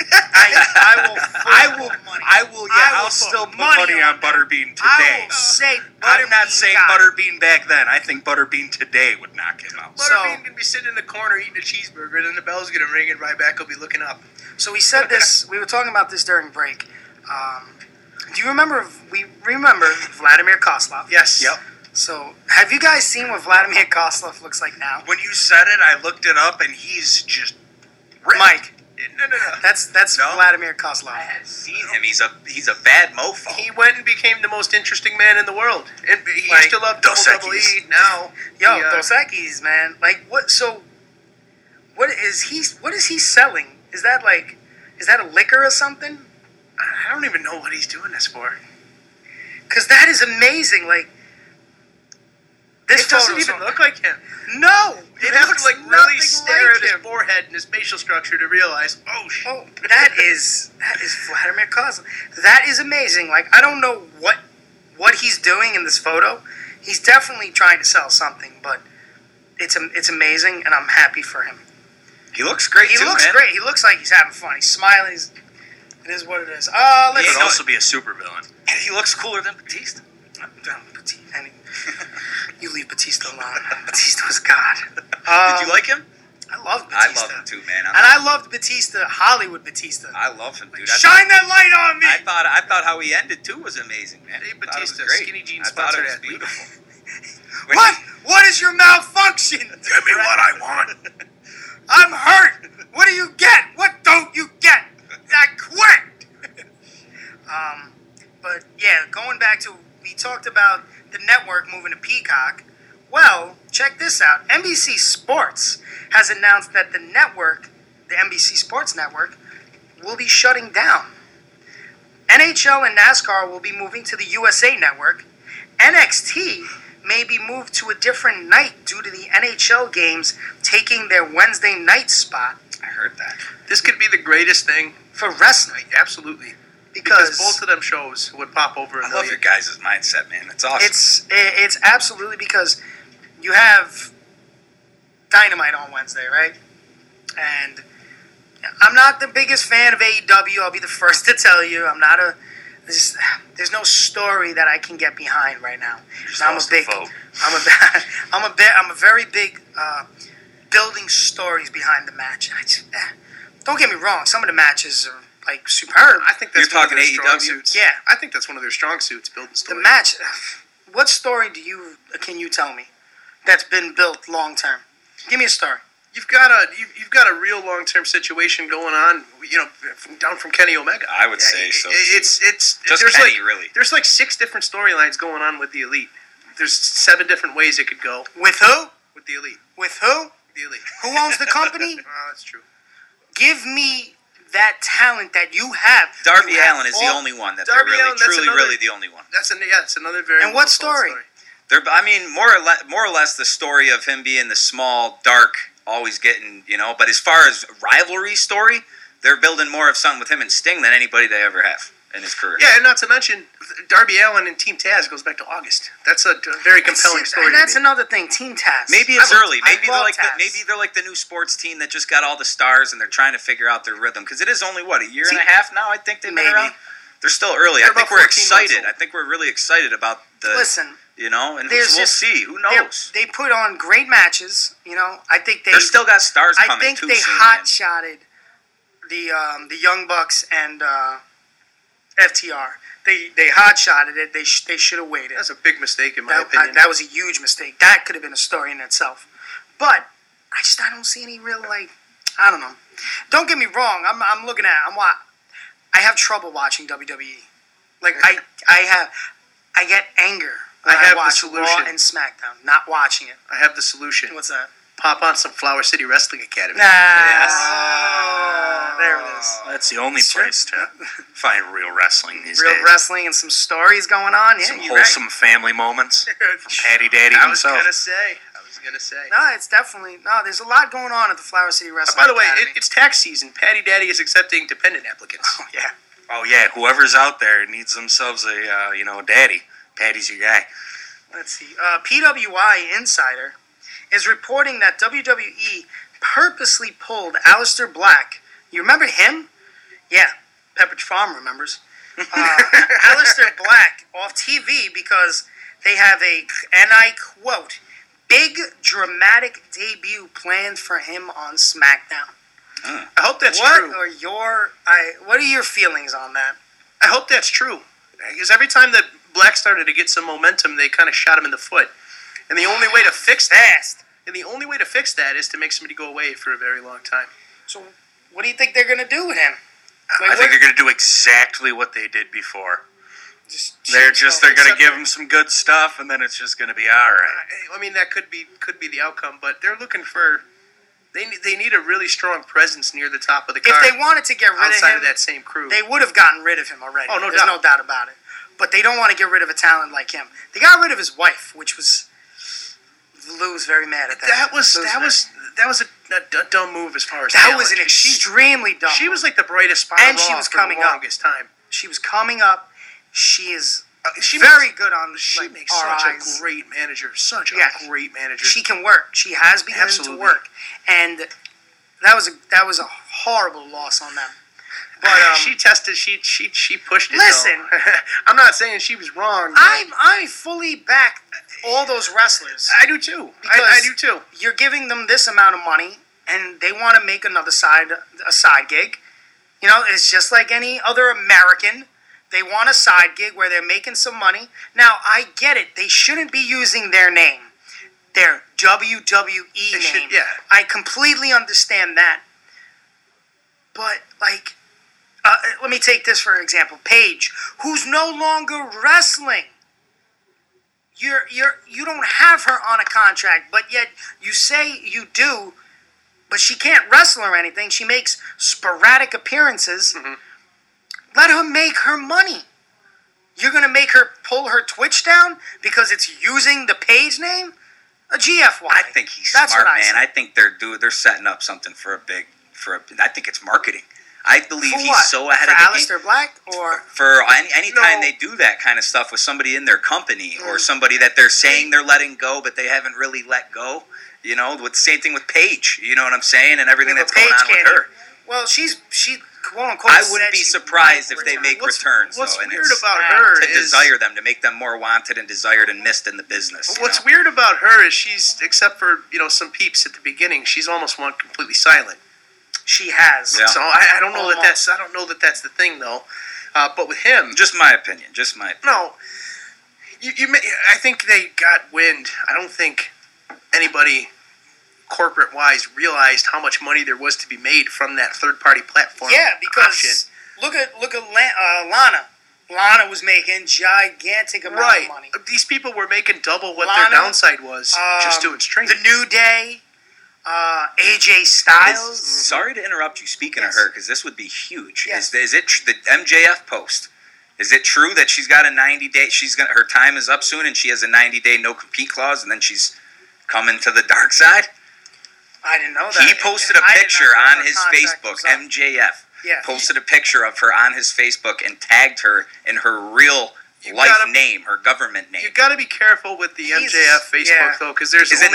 I'll still put money on Butterbean today. I will say Butterbean. I'm not saying Butterbean back then. I think Butterbean today would knock him out. Butterbean can be sitting in the corner eating a cheeseburger, then the bell's going to ring and Ryback will be looking up. So we said this, we were talking about this during break. Do you remember, Vladimir Kozlov? Yes. Yep. So, have you guys seen what Vladimir Kozlov looks like now? When you said it, I looked it up and he's just... ripped. Mike, no. That's Vladimir Kozlov. I have seen him. He's a bad mofo. He went and became the most interesting man in the world. And he used to love Double E. Now, Dos Equis, man. What? So, what is he? What is he selling? Is that a liquor or something? I don't even know what he's doing this for. Because that is amazing. This doesn't even look like him. No! You have to really stare at his forehead and his facial structure to realize, oh shit. Oh, that is Vladimir Kozlov. That is amazing. I don't know what he's doing in this photo. He's definitely trying to sell something, but it's amazing and I'm happy for him. He looks great. He looks great. He looks like he's having fun. He's smiling. It is what it is. He could also be a supervillain. And he looks cooler than Batista. You leave Batista alone. Batista's God. Did you like him? I love Batista. I love him too, man. I loved Batista, Hollywood Batista. I love him, dude. Like, shine that light on me! I thought how he ended, too, was amazing, man. Hey, Batista, skinny jeans sponsored ad. Beautiful. What? What is your malfunction? Give me what I want. I'm hurt. What do you get? What don't you get? I quit. But, yeah, going back to, we talked about the network moving to Peacock. Well, check this out. NBC Sports has announced that the network, the NBC Sports Network, will be shutting down. NHL and NASCAR will be moving to the USA Network. NXT may be moved to a different night due to the NHL games taking their Wednesday night spot. I heard that. This could be the greatest thing for wrestling. Absolutely. Because both of them shows would pop over. I love your guys' mindset, man. It's awesome. It's absolutely, because you have Dynamite on Wednesday, right? And I'm not the biggest fan of AEW. I'll be the first to tell you. I'm not a... There's no story that I can get behind right now. I'm a very big building stories behind the match. Don't get me wrong. Some of the matches are like superb. I think that's one of their strong suits. Yeah, I think that's one of their strong suits. Building stories. The match. What story can you tell me that's been built long term? Give me a story. You've got a real long-term situation going on, you know, down from Kenny Omega. I would say so. It's just Kenny, like, really. There's like 6 different storylines going on with the Elite. There's 7 different ways it could go. With who? With the Elite. With who? The Elite. Who owns the company? Oh, that's true. Give me that talent that you have. Darby Allin is the only one that they're really the only one. That's another very. And what story? I mean, more or less, the story of him being the small, dark. Always getting, you know, but as far as rivalry story, they're building more of something with him and Sting than anybody they ever have in his career. Yeah, and not to mention Darby Allin and Team Taz goes back to August. That's a very compelling story. And that's another thing, Team Taz. Maybe it's early. Maybe they're like the new sports team that just got all the stars and they're trying to figure out their rhythm, because it is only a year and a half now. I think they've been around. They're still early. I think we're excited. I think we're really excited about the. Listen. You know, and we'll see. Who knows? They put on great matches. You know, I think they still got stars coming. I think they hot-shotted the Young Bucks and FTR. They hot-shotted it. They should have waited. That's a big mistake in my opinion. That was a huge mistake. That could have been a story in itself. But I don't see any real, like, I don't know. Don't get me wrong. I'm looking at it. I have trouble watching WWE. Like I get anger. I watch Raw and SmackDown, not watching it. I have the solution. What's that? Pop on some Flower City Wrestling Academy. Yes. There it is. That's the only place to find real wrestling these days. Real wrestling and some stories going on. Yeah, some wholesome family moments from Patty Daddy himself. I was going to say. No, it's definitely... No, there's a lot going on at the Flower City Wrestling Academy. By the way, it's tax season. Patty Daddy is accepting dependent applicants. Oh, yeah. Whoever's out there needs themselves a daddy. Patty's your guy. Let's see. PWI Insider is reporting that WWE purposely pulled Aleister Black. You remember him? Yeah. Pepperidge Farm remembers. Aleister Black off TV because they have and I quote, big dramatic debut planned for him on SmackDown. I hope that's true. What are your feelings on that? I hope that's true. Because every time that Black started to get some momentum, they kind of shot him in the foot. And the only way to fix that is to make somebody go away for a very long time. So what do you think they're going to do with him? I think they're going to do exactly what they did before. They're going to give him some good stuff, and then it's just going to be all right. I mean, that could be the outcome, but they're looking for... They need a really strong presence near the top of the card. If they wanted to get rid of him... Outside of that same crew. They would have gotten rid of him already. Oh, no doubt about it. But they don't want to get rid of a talent like him. They got rid of his wife, which was... Lou's very mad at that. That was a dumb move as far as talent. That was an extremely dumb move. She was like the brightest spot on Raw for the longest time. She was coming up. She is very good on the She makes such a great manager. She can work. She has begun to work. And that was a horrible loss on them. But she tested. She pushed it. Listen, I'm not saying she was wrong. I fully back all those wrestlers. I do too. You're giving them this amount of money, and they want to make another side gig. You know, it's just like any other American. They want a side gig where they're making some money. Now, I get it. They shouldn't be using their name, their WWE name. Should, yeah. I completely understand that. But, like, let me take this for example. Paige, who's no longer wrestling. You don't have her on a contract, but yet you say you do, but she can't wrestle or anything. She makes sporadic appearances. Mm-hmm. Let her make her money. You're going to make her pull her Twitch down because it's using the Paige name? A GFY. I think he's smart, man. I think they're setting up something for a big... I think it's marketing. I believe he's so ahead of the game. For Aleister Black? Or for any time they do that kind of stuff with somebody in their company or somebody that they're saying they're letting go, but they haven't really let go. You know, with same thing with Paige. You know what I'm saying? And everything that's going on with her. Well, she quote unquote. I wouldn't be surprised if they make returns. What's weird about her is to desire them, to make them more wanted and desired and missed in the business. What's weird about her is she's, except for some peeps at the beginning, she's almost went completely silent. She has. Yeah. So I don't know that that's the thing though. But with him, just my opinion. No, I think they got wind. I don't think anybody corporate wise realized how much money there was to be made from that third party platform. Yeah, because look at Lana. Lana was making gigantic amount of money. These people were making double what their downside was just doing streaming. The New Day. AJ Styles. Sorry to interrupt you. Speaking of her, because this would be huge. Yes. Is it the MJF post? Is it true that she's got a 90-day? Her time is up soon, and she has a 90-day no-compete clause, and then she's coming to the dark side. I didn't know that. He posted a picture on his Facebook. MJF posted a picture of her on his Facebook and tagged her in her real name, her government name. You got to be careful with the MJF Facebook though, because there's him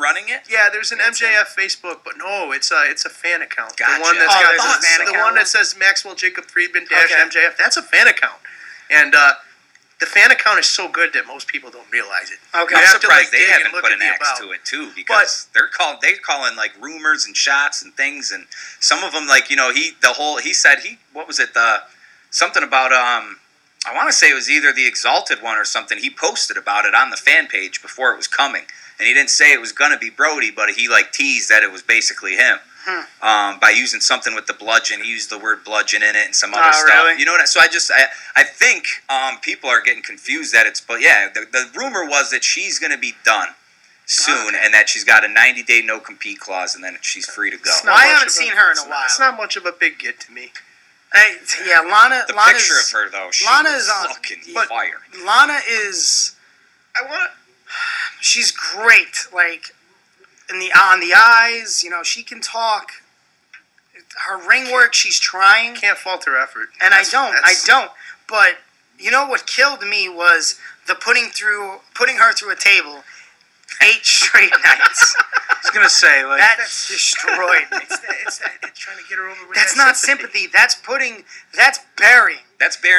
running it. Yeah, there's an MJF Facebook, but no, it's a fan account. Gotcha. The one that's got a fan account. The one that says Maxwell Jacob Friedman _ MJF. That's a fan account, and the fan account is so good that most people don't realize it. Okay, I'm surprised they haven't put an axe to it too, because they're calling like rumors and shots and things, and some of them he said something about I want to say it was either the Exalted one or something. He posted about it on the fan page before it was coming. And he didn't say it was going to be Brody, but he teased that it was basically him by using something with the bludgeon. He used the word bludgeon in it and some other stuff. Really? You know what? So I think people are getting confused that it's – but yeah, the rumor was that she's going to be done soon and that she's got a 90-day no-compete clause and then she's free to go. I haven't seen her in a while. It's not much of a big get to me. Lana. The picture of her though, Lana's on fire. Lana is. She's great. Like on the eyes, she can talk. Her ring work, she's trying. Can't fault her effort. And I don't. But you know what killed me was the putting her through a table. 8 straight nights. I was gonna say, like, that destroyed me. It's trying to get her over with. That's not sympathy. That's burying. That's burying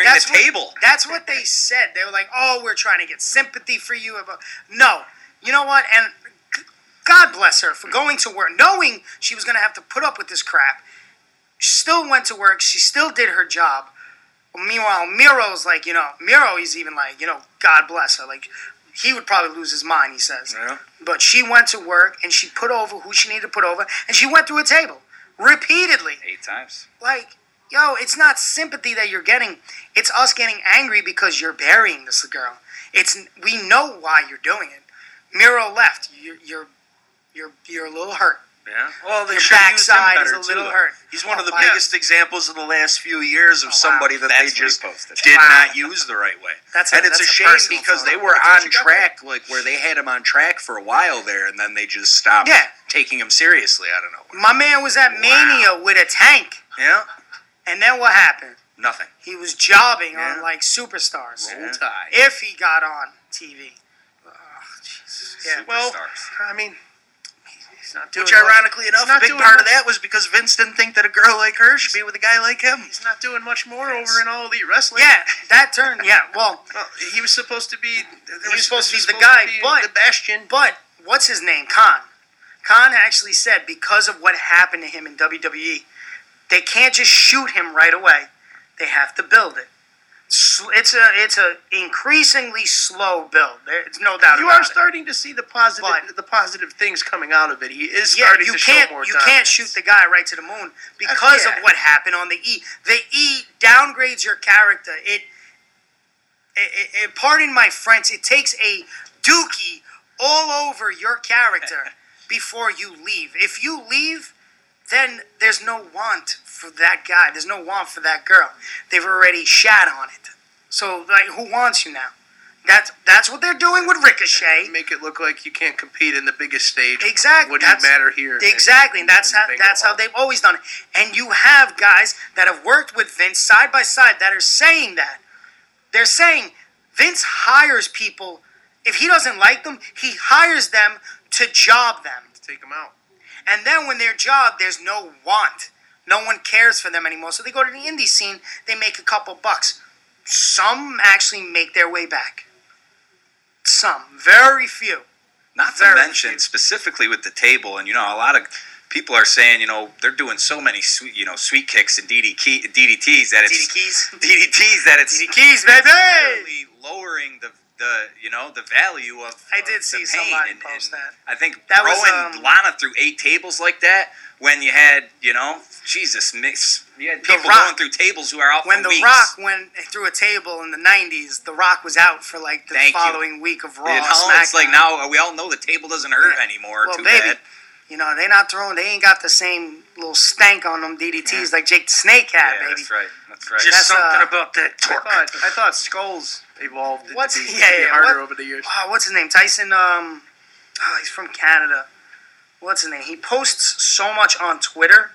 the table. That's what they said. They were like, "Oh, we're trying to get sympathy for you." No, you know what? And God bless her for going to work, knowing she was gonna have to put up with this crap. She still went to work. She still did her job. Meanwhile, Miro's like, he's even like, God bless her, like. He would probably lose his mind, he says. Yeah. But she went to work, and she put over who she needed to put over, and she went through a table repeatedly. 8 times. Like, it's not sympathy that you're getting. It's us getting angry because you're burying this girl. We know why you're doing it. Miro left. You're a little hurt. Yeah. Well, the backside is a little hurt. He's one of the biggest examples in the last few years of somebody that they just did not use the right way. And it's a shame because they were on track, like where they had him on track for a while there, and then they just stopped taking him seriously. I don't know. My man was at Mania with a tank. Yeah. And then what happened? Nothing. He was jobbing on like superstars. Roll Tide. If he got on TV. Oh, Jesus. Yeah. Well, I mean... Which, ironically enough, a big part of that was because Vince didn't think that a girl like her should be with a guy like him. He's not doing much more over in All Elite Wrestling. Yeah, that turn. Yeah, well, he was supposed to be. He was supposed to be the guy, but the Bastion. But what's his name? Khan. Khan actually said because of what happened to him in WWE, they can't just shoot him right away. They have to build it. It's a increasingly slow build. There's no doubt about it. You are starting to see the positive things coming out of it. He is starting to show more dominance. You can't shoot the guy right to the moon because of what happened on the E. The E downgrades your character. It pardon my French, it takes a dookie all over your character before you leave. If you leave, then there's no want for that guy. There's no want for that girl. They've already shat on it. So, like, who wants you now? That's what they're doing with Ricochet. Make it look like you can't compete in the biggest stage. Exactly. What does it matter here? Exactly, and that's how they've always done it. And you have guys that have worked with Vince side by side that are saying that. They're saying Vince hires people. If he doesn't like them, he hires them to job them. To take them out. And then when they're jobbed, there's no want. No one cares for them anymore. So they go to the indie scene. They make a couple bucks. Some actually make their way back. Some. Very few. Not to mention, specifically with the table, and, you know, a lot of people are saying, you know, they're doing so many sweet kicks and DDTs that it's... DDTs that it's... DDTs, baby! Lowering the value of I did see somebody post that. I think that throwing Lana through 8 tables like that, when you had, you had people going through tables who are out for weeks. When The Rock went through a table in the 90s, The Rock was out for like the following week of Raw. SmackDown. It's like now we all know the table doesn't hurt anymore. Well, too baby, bad. You know, they're not throwing, they ain't got the same little stank on them DDTs like Jake the Snake had, baby. That's right. Just something about that torque. I thought Skulls evolved harder over the years. Oh, what's his name? Tyson, he's from Canada. What's his name? He posts so much on Twitter.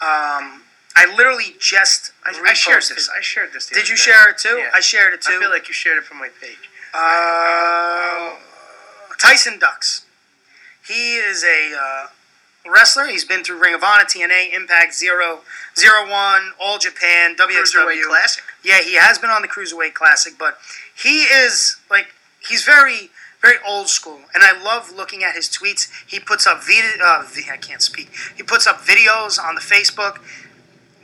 I literally just I shared this. I shared this. Did you share it too? Yeah. I shared it too. I feel like you shared it from my page. Tyson Ducks. He is a wrestler. He's been through Ring of Honor, TNA, Impact, Zero One, All Japan, WXW. Cruiserweight Classic. Yeah, he has been on the Cruiserweight Classic, but he is he's very, very old school. And I love looking at his tweets. He puts up He puts up videos on the Facebook.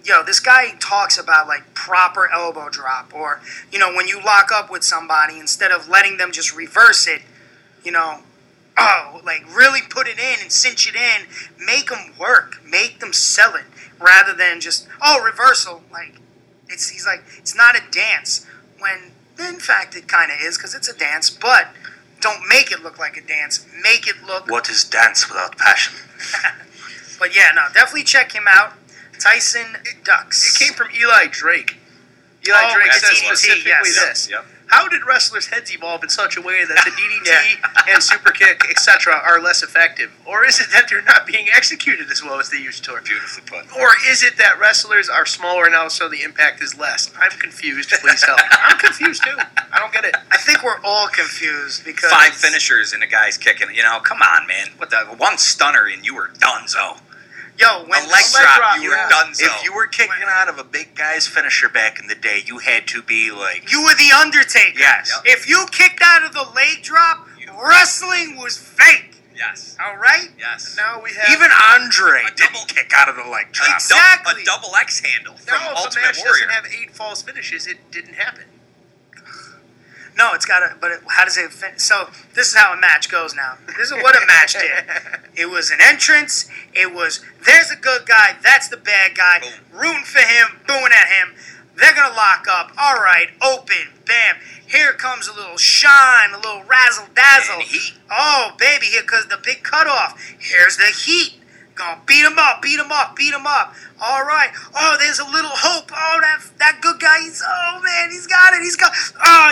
Yo, this guy talks about proper elbow drop, or when you lock up with somebody, instead of letting them just reverse it, really put it in and cinch it in. Make them work. Make them sell it rather than just, reversal. It's not a dance when, in fact, it kind of is because it's a dance, but don't make it look like a dance. Make it look... What is dance without passion? But definitely check him out. Tyson Ducks. It came from Eli Drake. Drake said specifically this. Yep. How did wrestlers' heads evolve in such a way that the DDT and super kick, etc., are less effective? Or is it that they're not being executed as well as they used to? Beautifully put. Or is it that wrestlers are smaller now, so the impact is less? I'm confused. Please help. I'm confused too. I don't get it. I think we're all confused because 5 finishers and a guy's kicking. Come on, man. What the one stunner and you were donezo. Yo, when leg drop, you were donezo. If you were kicking out of a big guy's finisher back in the day, you had to be you were the Undertaker. Yes. Yep. If you kicked out of the leg drop, wrestling was fake. Yes. All right? Yes. Now we have... Even Andre didn't kick out of the leg drop. Exactly. A double X handle from Ultimate Warrior. If a match doesn't have 8 false finishes, it didn't happen. No, it's got to... But how does it... So, this is how a match goes now. This is what a match did. It was an entrance. It was, there's a good guy. That's the bad guy. Boom. Rooting for him. Booing at him. They're going to lock up. All right. Open. Bam. Here comes a little shine. A little razzle-dazzle. Heat. Oh, baby. Here comes the big cutoff. Here's the heat. Gonna beat him up. Beat him up. Beat him up. All right. Oh, there's a little hope. Oh, that good guy. He's got it.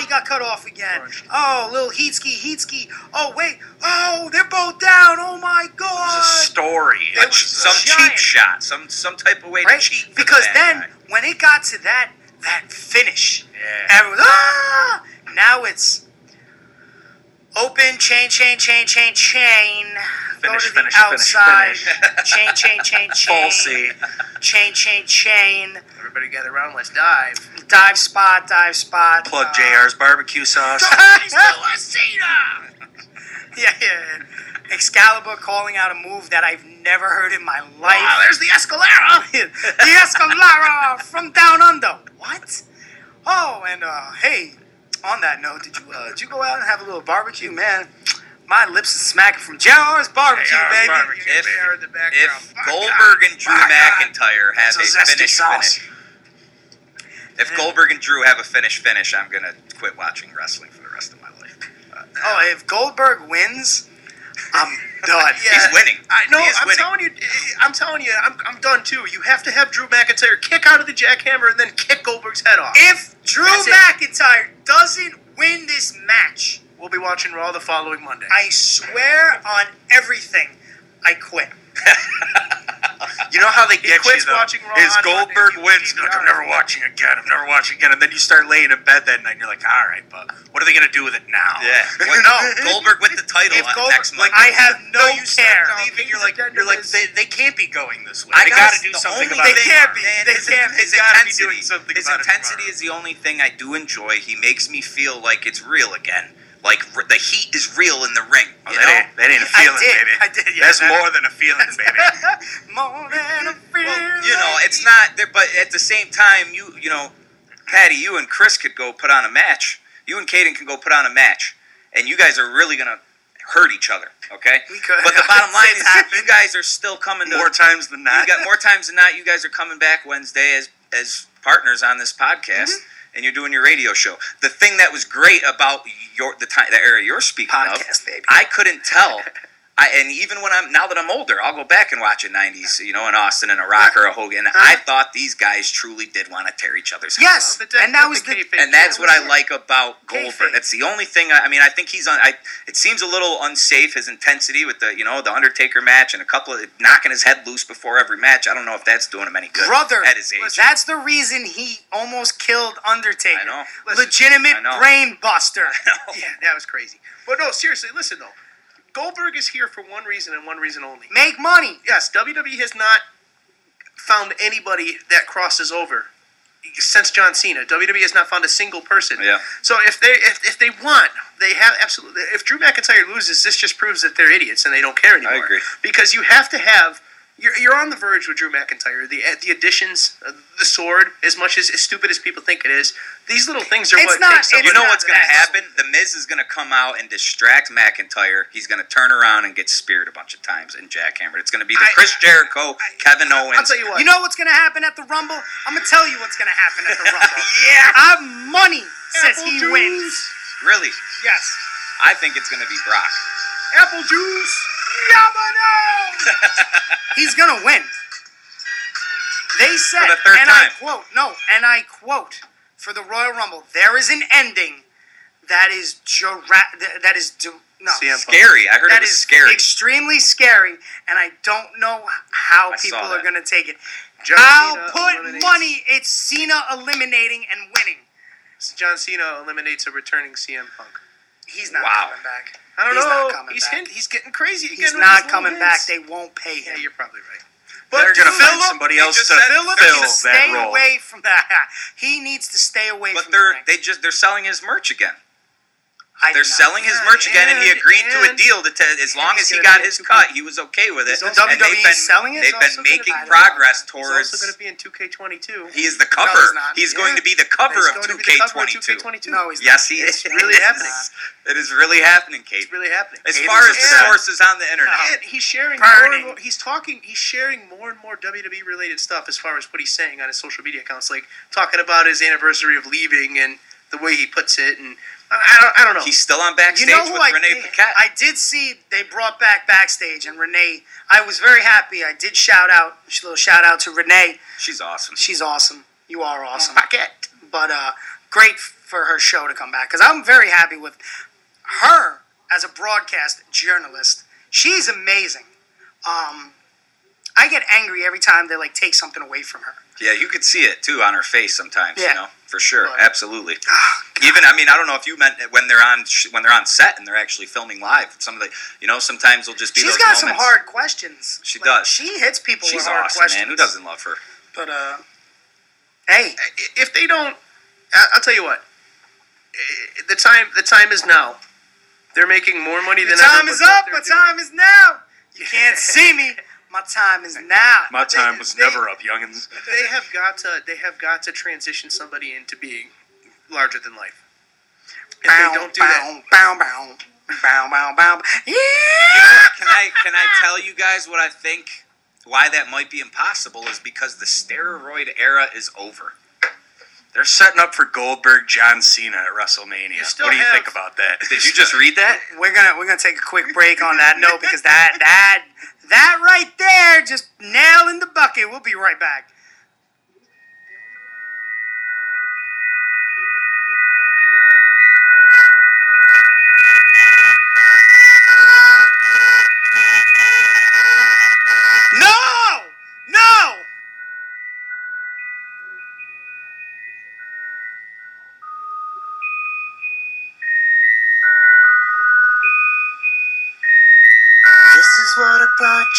He got cut off again. Oh, little Heatski. Oh, wait. Oh, they're both down. Oh my God. It was a story. Cheap shot. Some type of way to cheat. For because the bad then guy. When it got to that finish, everyone. Ah! Now it's open chain. Finish, go to the outside. Finish. Chain. Falsy. Chain. Everybody get around. Let's dive. Dive spot. Plug JR's barbecue sauce. Don't taste the Waseda. Yeah. Excalibur calling out a move that I've never heard in my life. Wow, there's the Escalera! The Escalera from down under. What? Oh, and hey, on that note, did you go out and have a little barbecue, man? My lips are smacking from JR's barbecue, baby. Barbecue, if Goldberg and Drew McIntyre have a finish. If Goldberg and Drew have a finish, I'm going to quit watching wrestling for the rest of my life. If Goldberg wins, I'm done. Yeah. He's winning. I'm telling you, I'm done too. You have to have Drew McIntyre kick out of the jackhammer and then kick Goldberg's head off. If Drew McIntyre doesn't win this match, we'll be watching Raw the following Monday. I swear on everything, I quit. You know how they get you, though? Is Goldberg wins. I'm never watching again. And then you start laying in bed that night, and you're like, all right, but what are they going to do with it now? Yeah. No, Goldberg with the title on next month. I have no care. You're like, they can't be going this way. They got to do something about it. They can't be. His intensity is the only thing I do enjoy. He makes me feel like it's real again. Like, the heat is real in the ring. That ain't a feeling, baby. I did, yeah. That's more than a feeling, baby. More than a feeling. Well, it's not, but at the same time, you know, Patty, you and Chris could go put on a match. You and Caden can go put on a match. And you guys are really going to hurt each other, okay? We could. But the bottom line is you guys are still coming to... More times than not. More times than not, you guys are coming back Wednesday as partners on this podcast. Mm-hmm. And you're doing your radio show. The thing that was great about the area you're speaking podcast, of, baby. I couldn't tell. And even when now that I'm older, I'll go back and watch a 90s, an Austin and a Rock or a Hogan. I thought these guys truly did want to tear each other's heads off. Yes, and that was the and that's what I like about Goldberg. That's the only thing. I mean, I think he's on. It seems a little unsafe, his intensity with the Undertaker match and a couple of knocking his head loose before every match. I don't know if that's doing him any good. Brother, at his age, that's the reason he almost killed Undertaker. I know. Listen, legitimate brain buster. I know. Yeah, that was crazy. But no, seriously, listen though. Goldberg is here for one reason and one reason only. Make money! Yes, WWE has not found anybody that crosses over since John Cena. WWE has not found a single person. Yeah. So if they want, they have absolutely... If Drew McIntyre loses, this just proves that they're idiots and they don't care anymore. I agree. Because you have to have... You're on the verge with Drew McIntyre. The additions, the sword, as much as stupid as people think it is, these little things are what takes somebody. You know what's going to happen? The Miz is going to come out and distract McIntyre. He's going to turn around and get speared a bunch of times and jackhammered. It's going to be the Chris Jericho, Kevin Owens. I'll tell you what. You know what's going to happen at the Rumble? I'm going to tell you what's going to happen at the Rumble. Yeah. I'm money says he wins. Really? Yes. I think it's going to be Brock. Apple juice. He's going to win. They said, I quote, for the Royal Rumble, there is an ending that is scary. I heard that it was scary. That is extremely scary, and I don't know how people are going to take it. I'll put money, it's Cena eliminating and winning. John Cena eliminates a returning CM Punk. He's not coming back. I don't know. He's getting crazy again. He's not coming back. They won't pay him. Yeah, you're probably right. But they're going to find somebody else to fill that role. Stay away from that. He needs to stay away from that. But they're selling his merch again. They're selling his merch again, and he agreed to a deal that as long as he got his cut, he was okay with it. And WWE is selling it. They've been making progress towards. He's also going to be in 2K22. He is the cover. He's going to be the cover of 2K22. No, he's not. Yes, he is. It's really happening. It is really happening, Kate. It's really happening. As far as the sources on the internet, he's sharing more and more. He's sharing more and more WWE related stuff as far as what he's saying on his social media accounts, like talking about his anniversary of leaving and the way he puts it and. I don't know. He's still on backstage with Renee Paquette. I did see they brought back backstage, and Renee, I was very happy. I did shout out to Renee. She's awesome. You are awesome. Paquette. But great for her show to come back, because I'm very happy with her as a broadcast journalist. She's amazing. I get angry every time they take something away from her. Yeah, you could see it, too, on her face sometimes, for sure. But, absolutely. Even, I don't know if you meant when they're on set and they're actually filming live. Some of the, sometimes they'll just be those moments. She's got some hard questions. She does. She hits people with hard questions. She's awesome, man. Who doesn't love her? But, hey. If they don't, I'll tell you what. The time is now They're making more money than ever. Your time is up. My time is now. You can't see me. My time is now. My time was never up, youngins. They have got to transition somebody into being larger than life. If they don't do that. Yeah. Can I tell you guys what I think? Why that might be impossible is because the steroid era is over. They're setting up for Goldberg, John Cena at WrestleMania. What do you think about that? Did you just read that? We're gonna take a quick break on that note because that right there, just nail in the bucket. We'll be right back.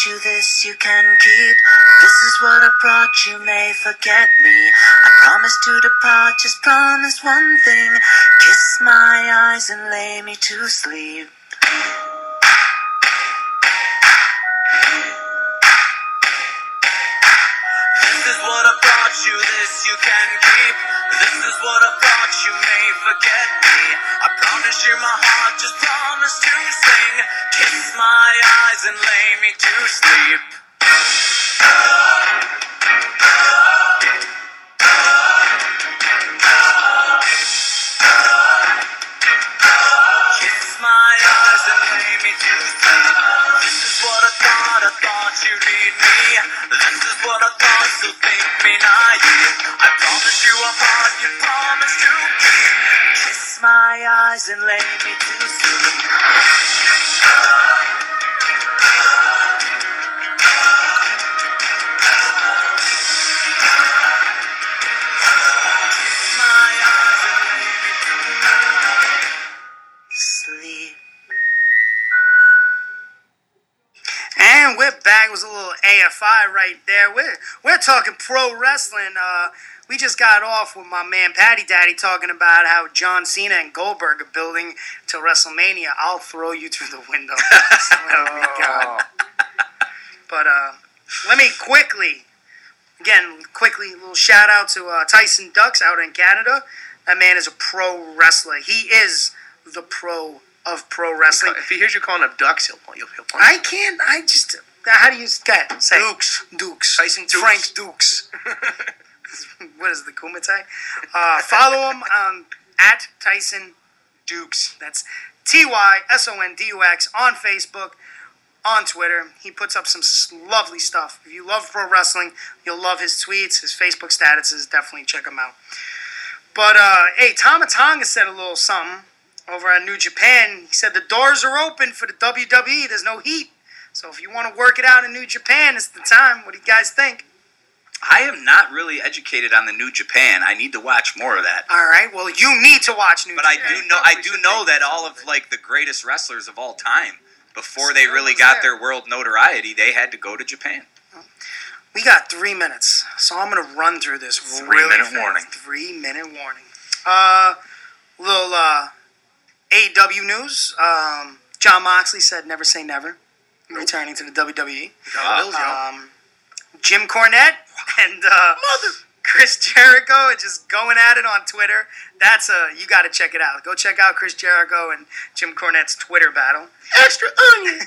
You this you can keep. This is what I brought you. May forget me. I promise to depart. Just promise one thing. Kiss my eyes and lay me to sleep. This is what I brought you. This you can keep. This is what I brought you. May forget me. I promise you my heart. Just promise to sing. Kiss my eyes and lay me to sleep. Kiss my eyes and lay me to sleep. This is what I thought you'd need me. This is what I thought, so think me naive. I promise you a heart, you promise to keep. Kiss my eyes and lay me to sleep. And we're back. It was a little AFI right there. We're talking pro wrestling. We just got off with my man Patty Daddy talking about how John Cena and Goldberg are building to WrestleMania. I'll throw you through the window. Oh. But let me quickly, a little shout out to Tyson Ducks out in Canada. That man is a pro wrestler. He is the pro of pro wrestling. If he hears you calling up Ducks, he'll punch. I can't. I just. How do you say? Dukes. Tyson Dukes. Frank Dukes. What is the Kumite? Follow him on at Tyson Dukes. That's Tysondux on Facebook, on Twitter. He puts up some lovely stuff. If you love pro wrestling, you'll love his tweets, his Facebook statuses. Definitely check him out. But hey, Tama Tonga said a little something over at New Japan. He said the doors are open for the WWE. There's no heat. So if you want to work it out in New Japan, it's the time. What do you guys think? I am not really educated on the New Japan. I need to watch more of that. All right. Well, you need to watch New Japan. But I do know that all of like the greatest wrestlers of all time, before they really got their world notoriety, they had to go to Japan. We got 3 minutes, so I'm going to run through this. 3-minute warning. 3-minute warning. Little AEW news. Jon Moxley said, "Never say never." Nope. Returning to the WWE. Jim Cornette and Chris Jericho are just going at it on Twitter. You got to check it out. Go check out Chris Jericho and Jim Cornette's Twitter battle. Extra onion.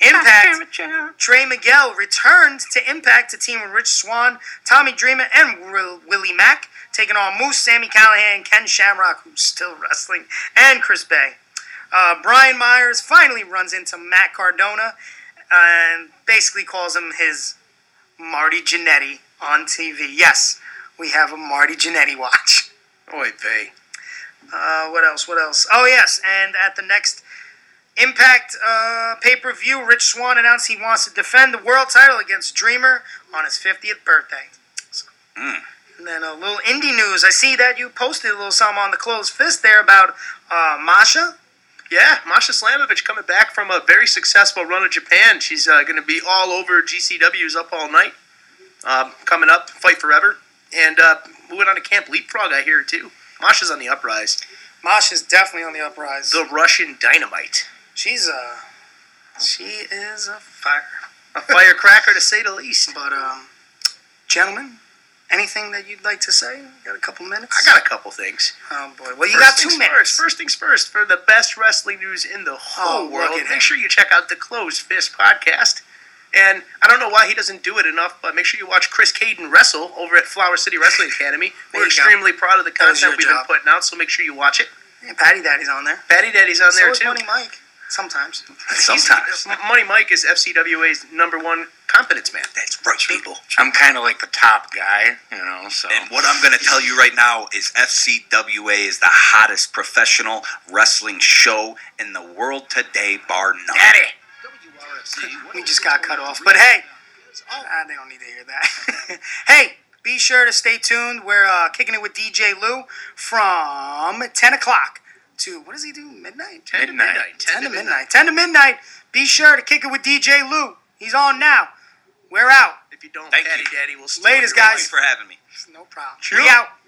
Impact. Trey Miguel returned to Impact to team with Rich Swann, Tommy Dreamer, and Willie Mack, taking on Moose, Sami Callihan, Ken Shamrock, who's still wrestling, and Chris Bay. Brian Myers finally runs into Matt Cardona and basically calls him his Marty Jannetty on TV. Yes, we have a Marty Jannetty watch. Oy vey. What else? Oh, yes, and at the next Impact pay-per-view, Rich Swann announced he wants to defend the world title against Dreamer on his 50th birthday. And then a little indie news. I see that you posted a little something on the closed fist there about Masha. Yeah, Masha Slamovich coming back from a very successful run of Japan. She's going to be all over GCW's Up All Night, coming up, Fight Forever, and moving on to Camp Leapfrog, I hear, too. Masha's on the uprise. Masha's definitely on the uprise. The Russian Dynamite. She is a firecracker to say the least. But gentlemen, anything that you'd like to say? You got a couple minutes? I got a couple things. Oh boy! Well, you got 2 minutes. First things first. For the best wrestling news in the whole world, make sure you check out the Closed Fist podcast. And I don't know why he doesn't do it enough, but make sure you watch Chris Caden wrestle over at Flower City Wrestling Academy. We're extremely proud of the content we've been putting out, so make sure you watch it. Yeah, Patty Daddy's on there. Patty Daddy's on there, too. So is Money Mike. Sometimes. Money Mike is FCWA's #1 competence man. That's right, people. I'm kind of like the top guy, you know. So. And what I'm going to tell you right now is FCWA is the hottest professional wrestling show in the world today, bar none. Daddy! We just got cut off. But hey, they don't need to hear that. Hey, be sure to stay tuned. We're kicking it with DJ Lou from 10 o'clock to, what does he do, midnight? 10 to midnight. Be sure to kick it with DJ Lou. He's on now. We're out. If you don't, Daddy will stay. Laters, guys. Thank you for having me. No problem. Chill. We out.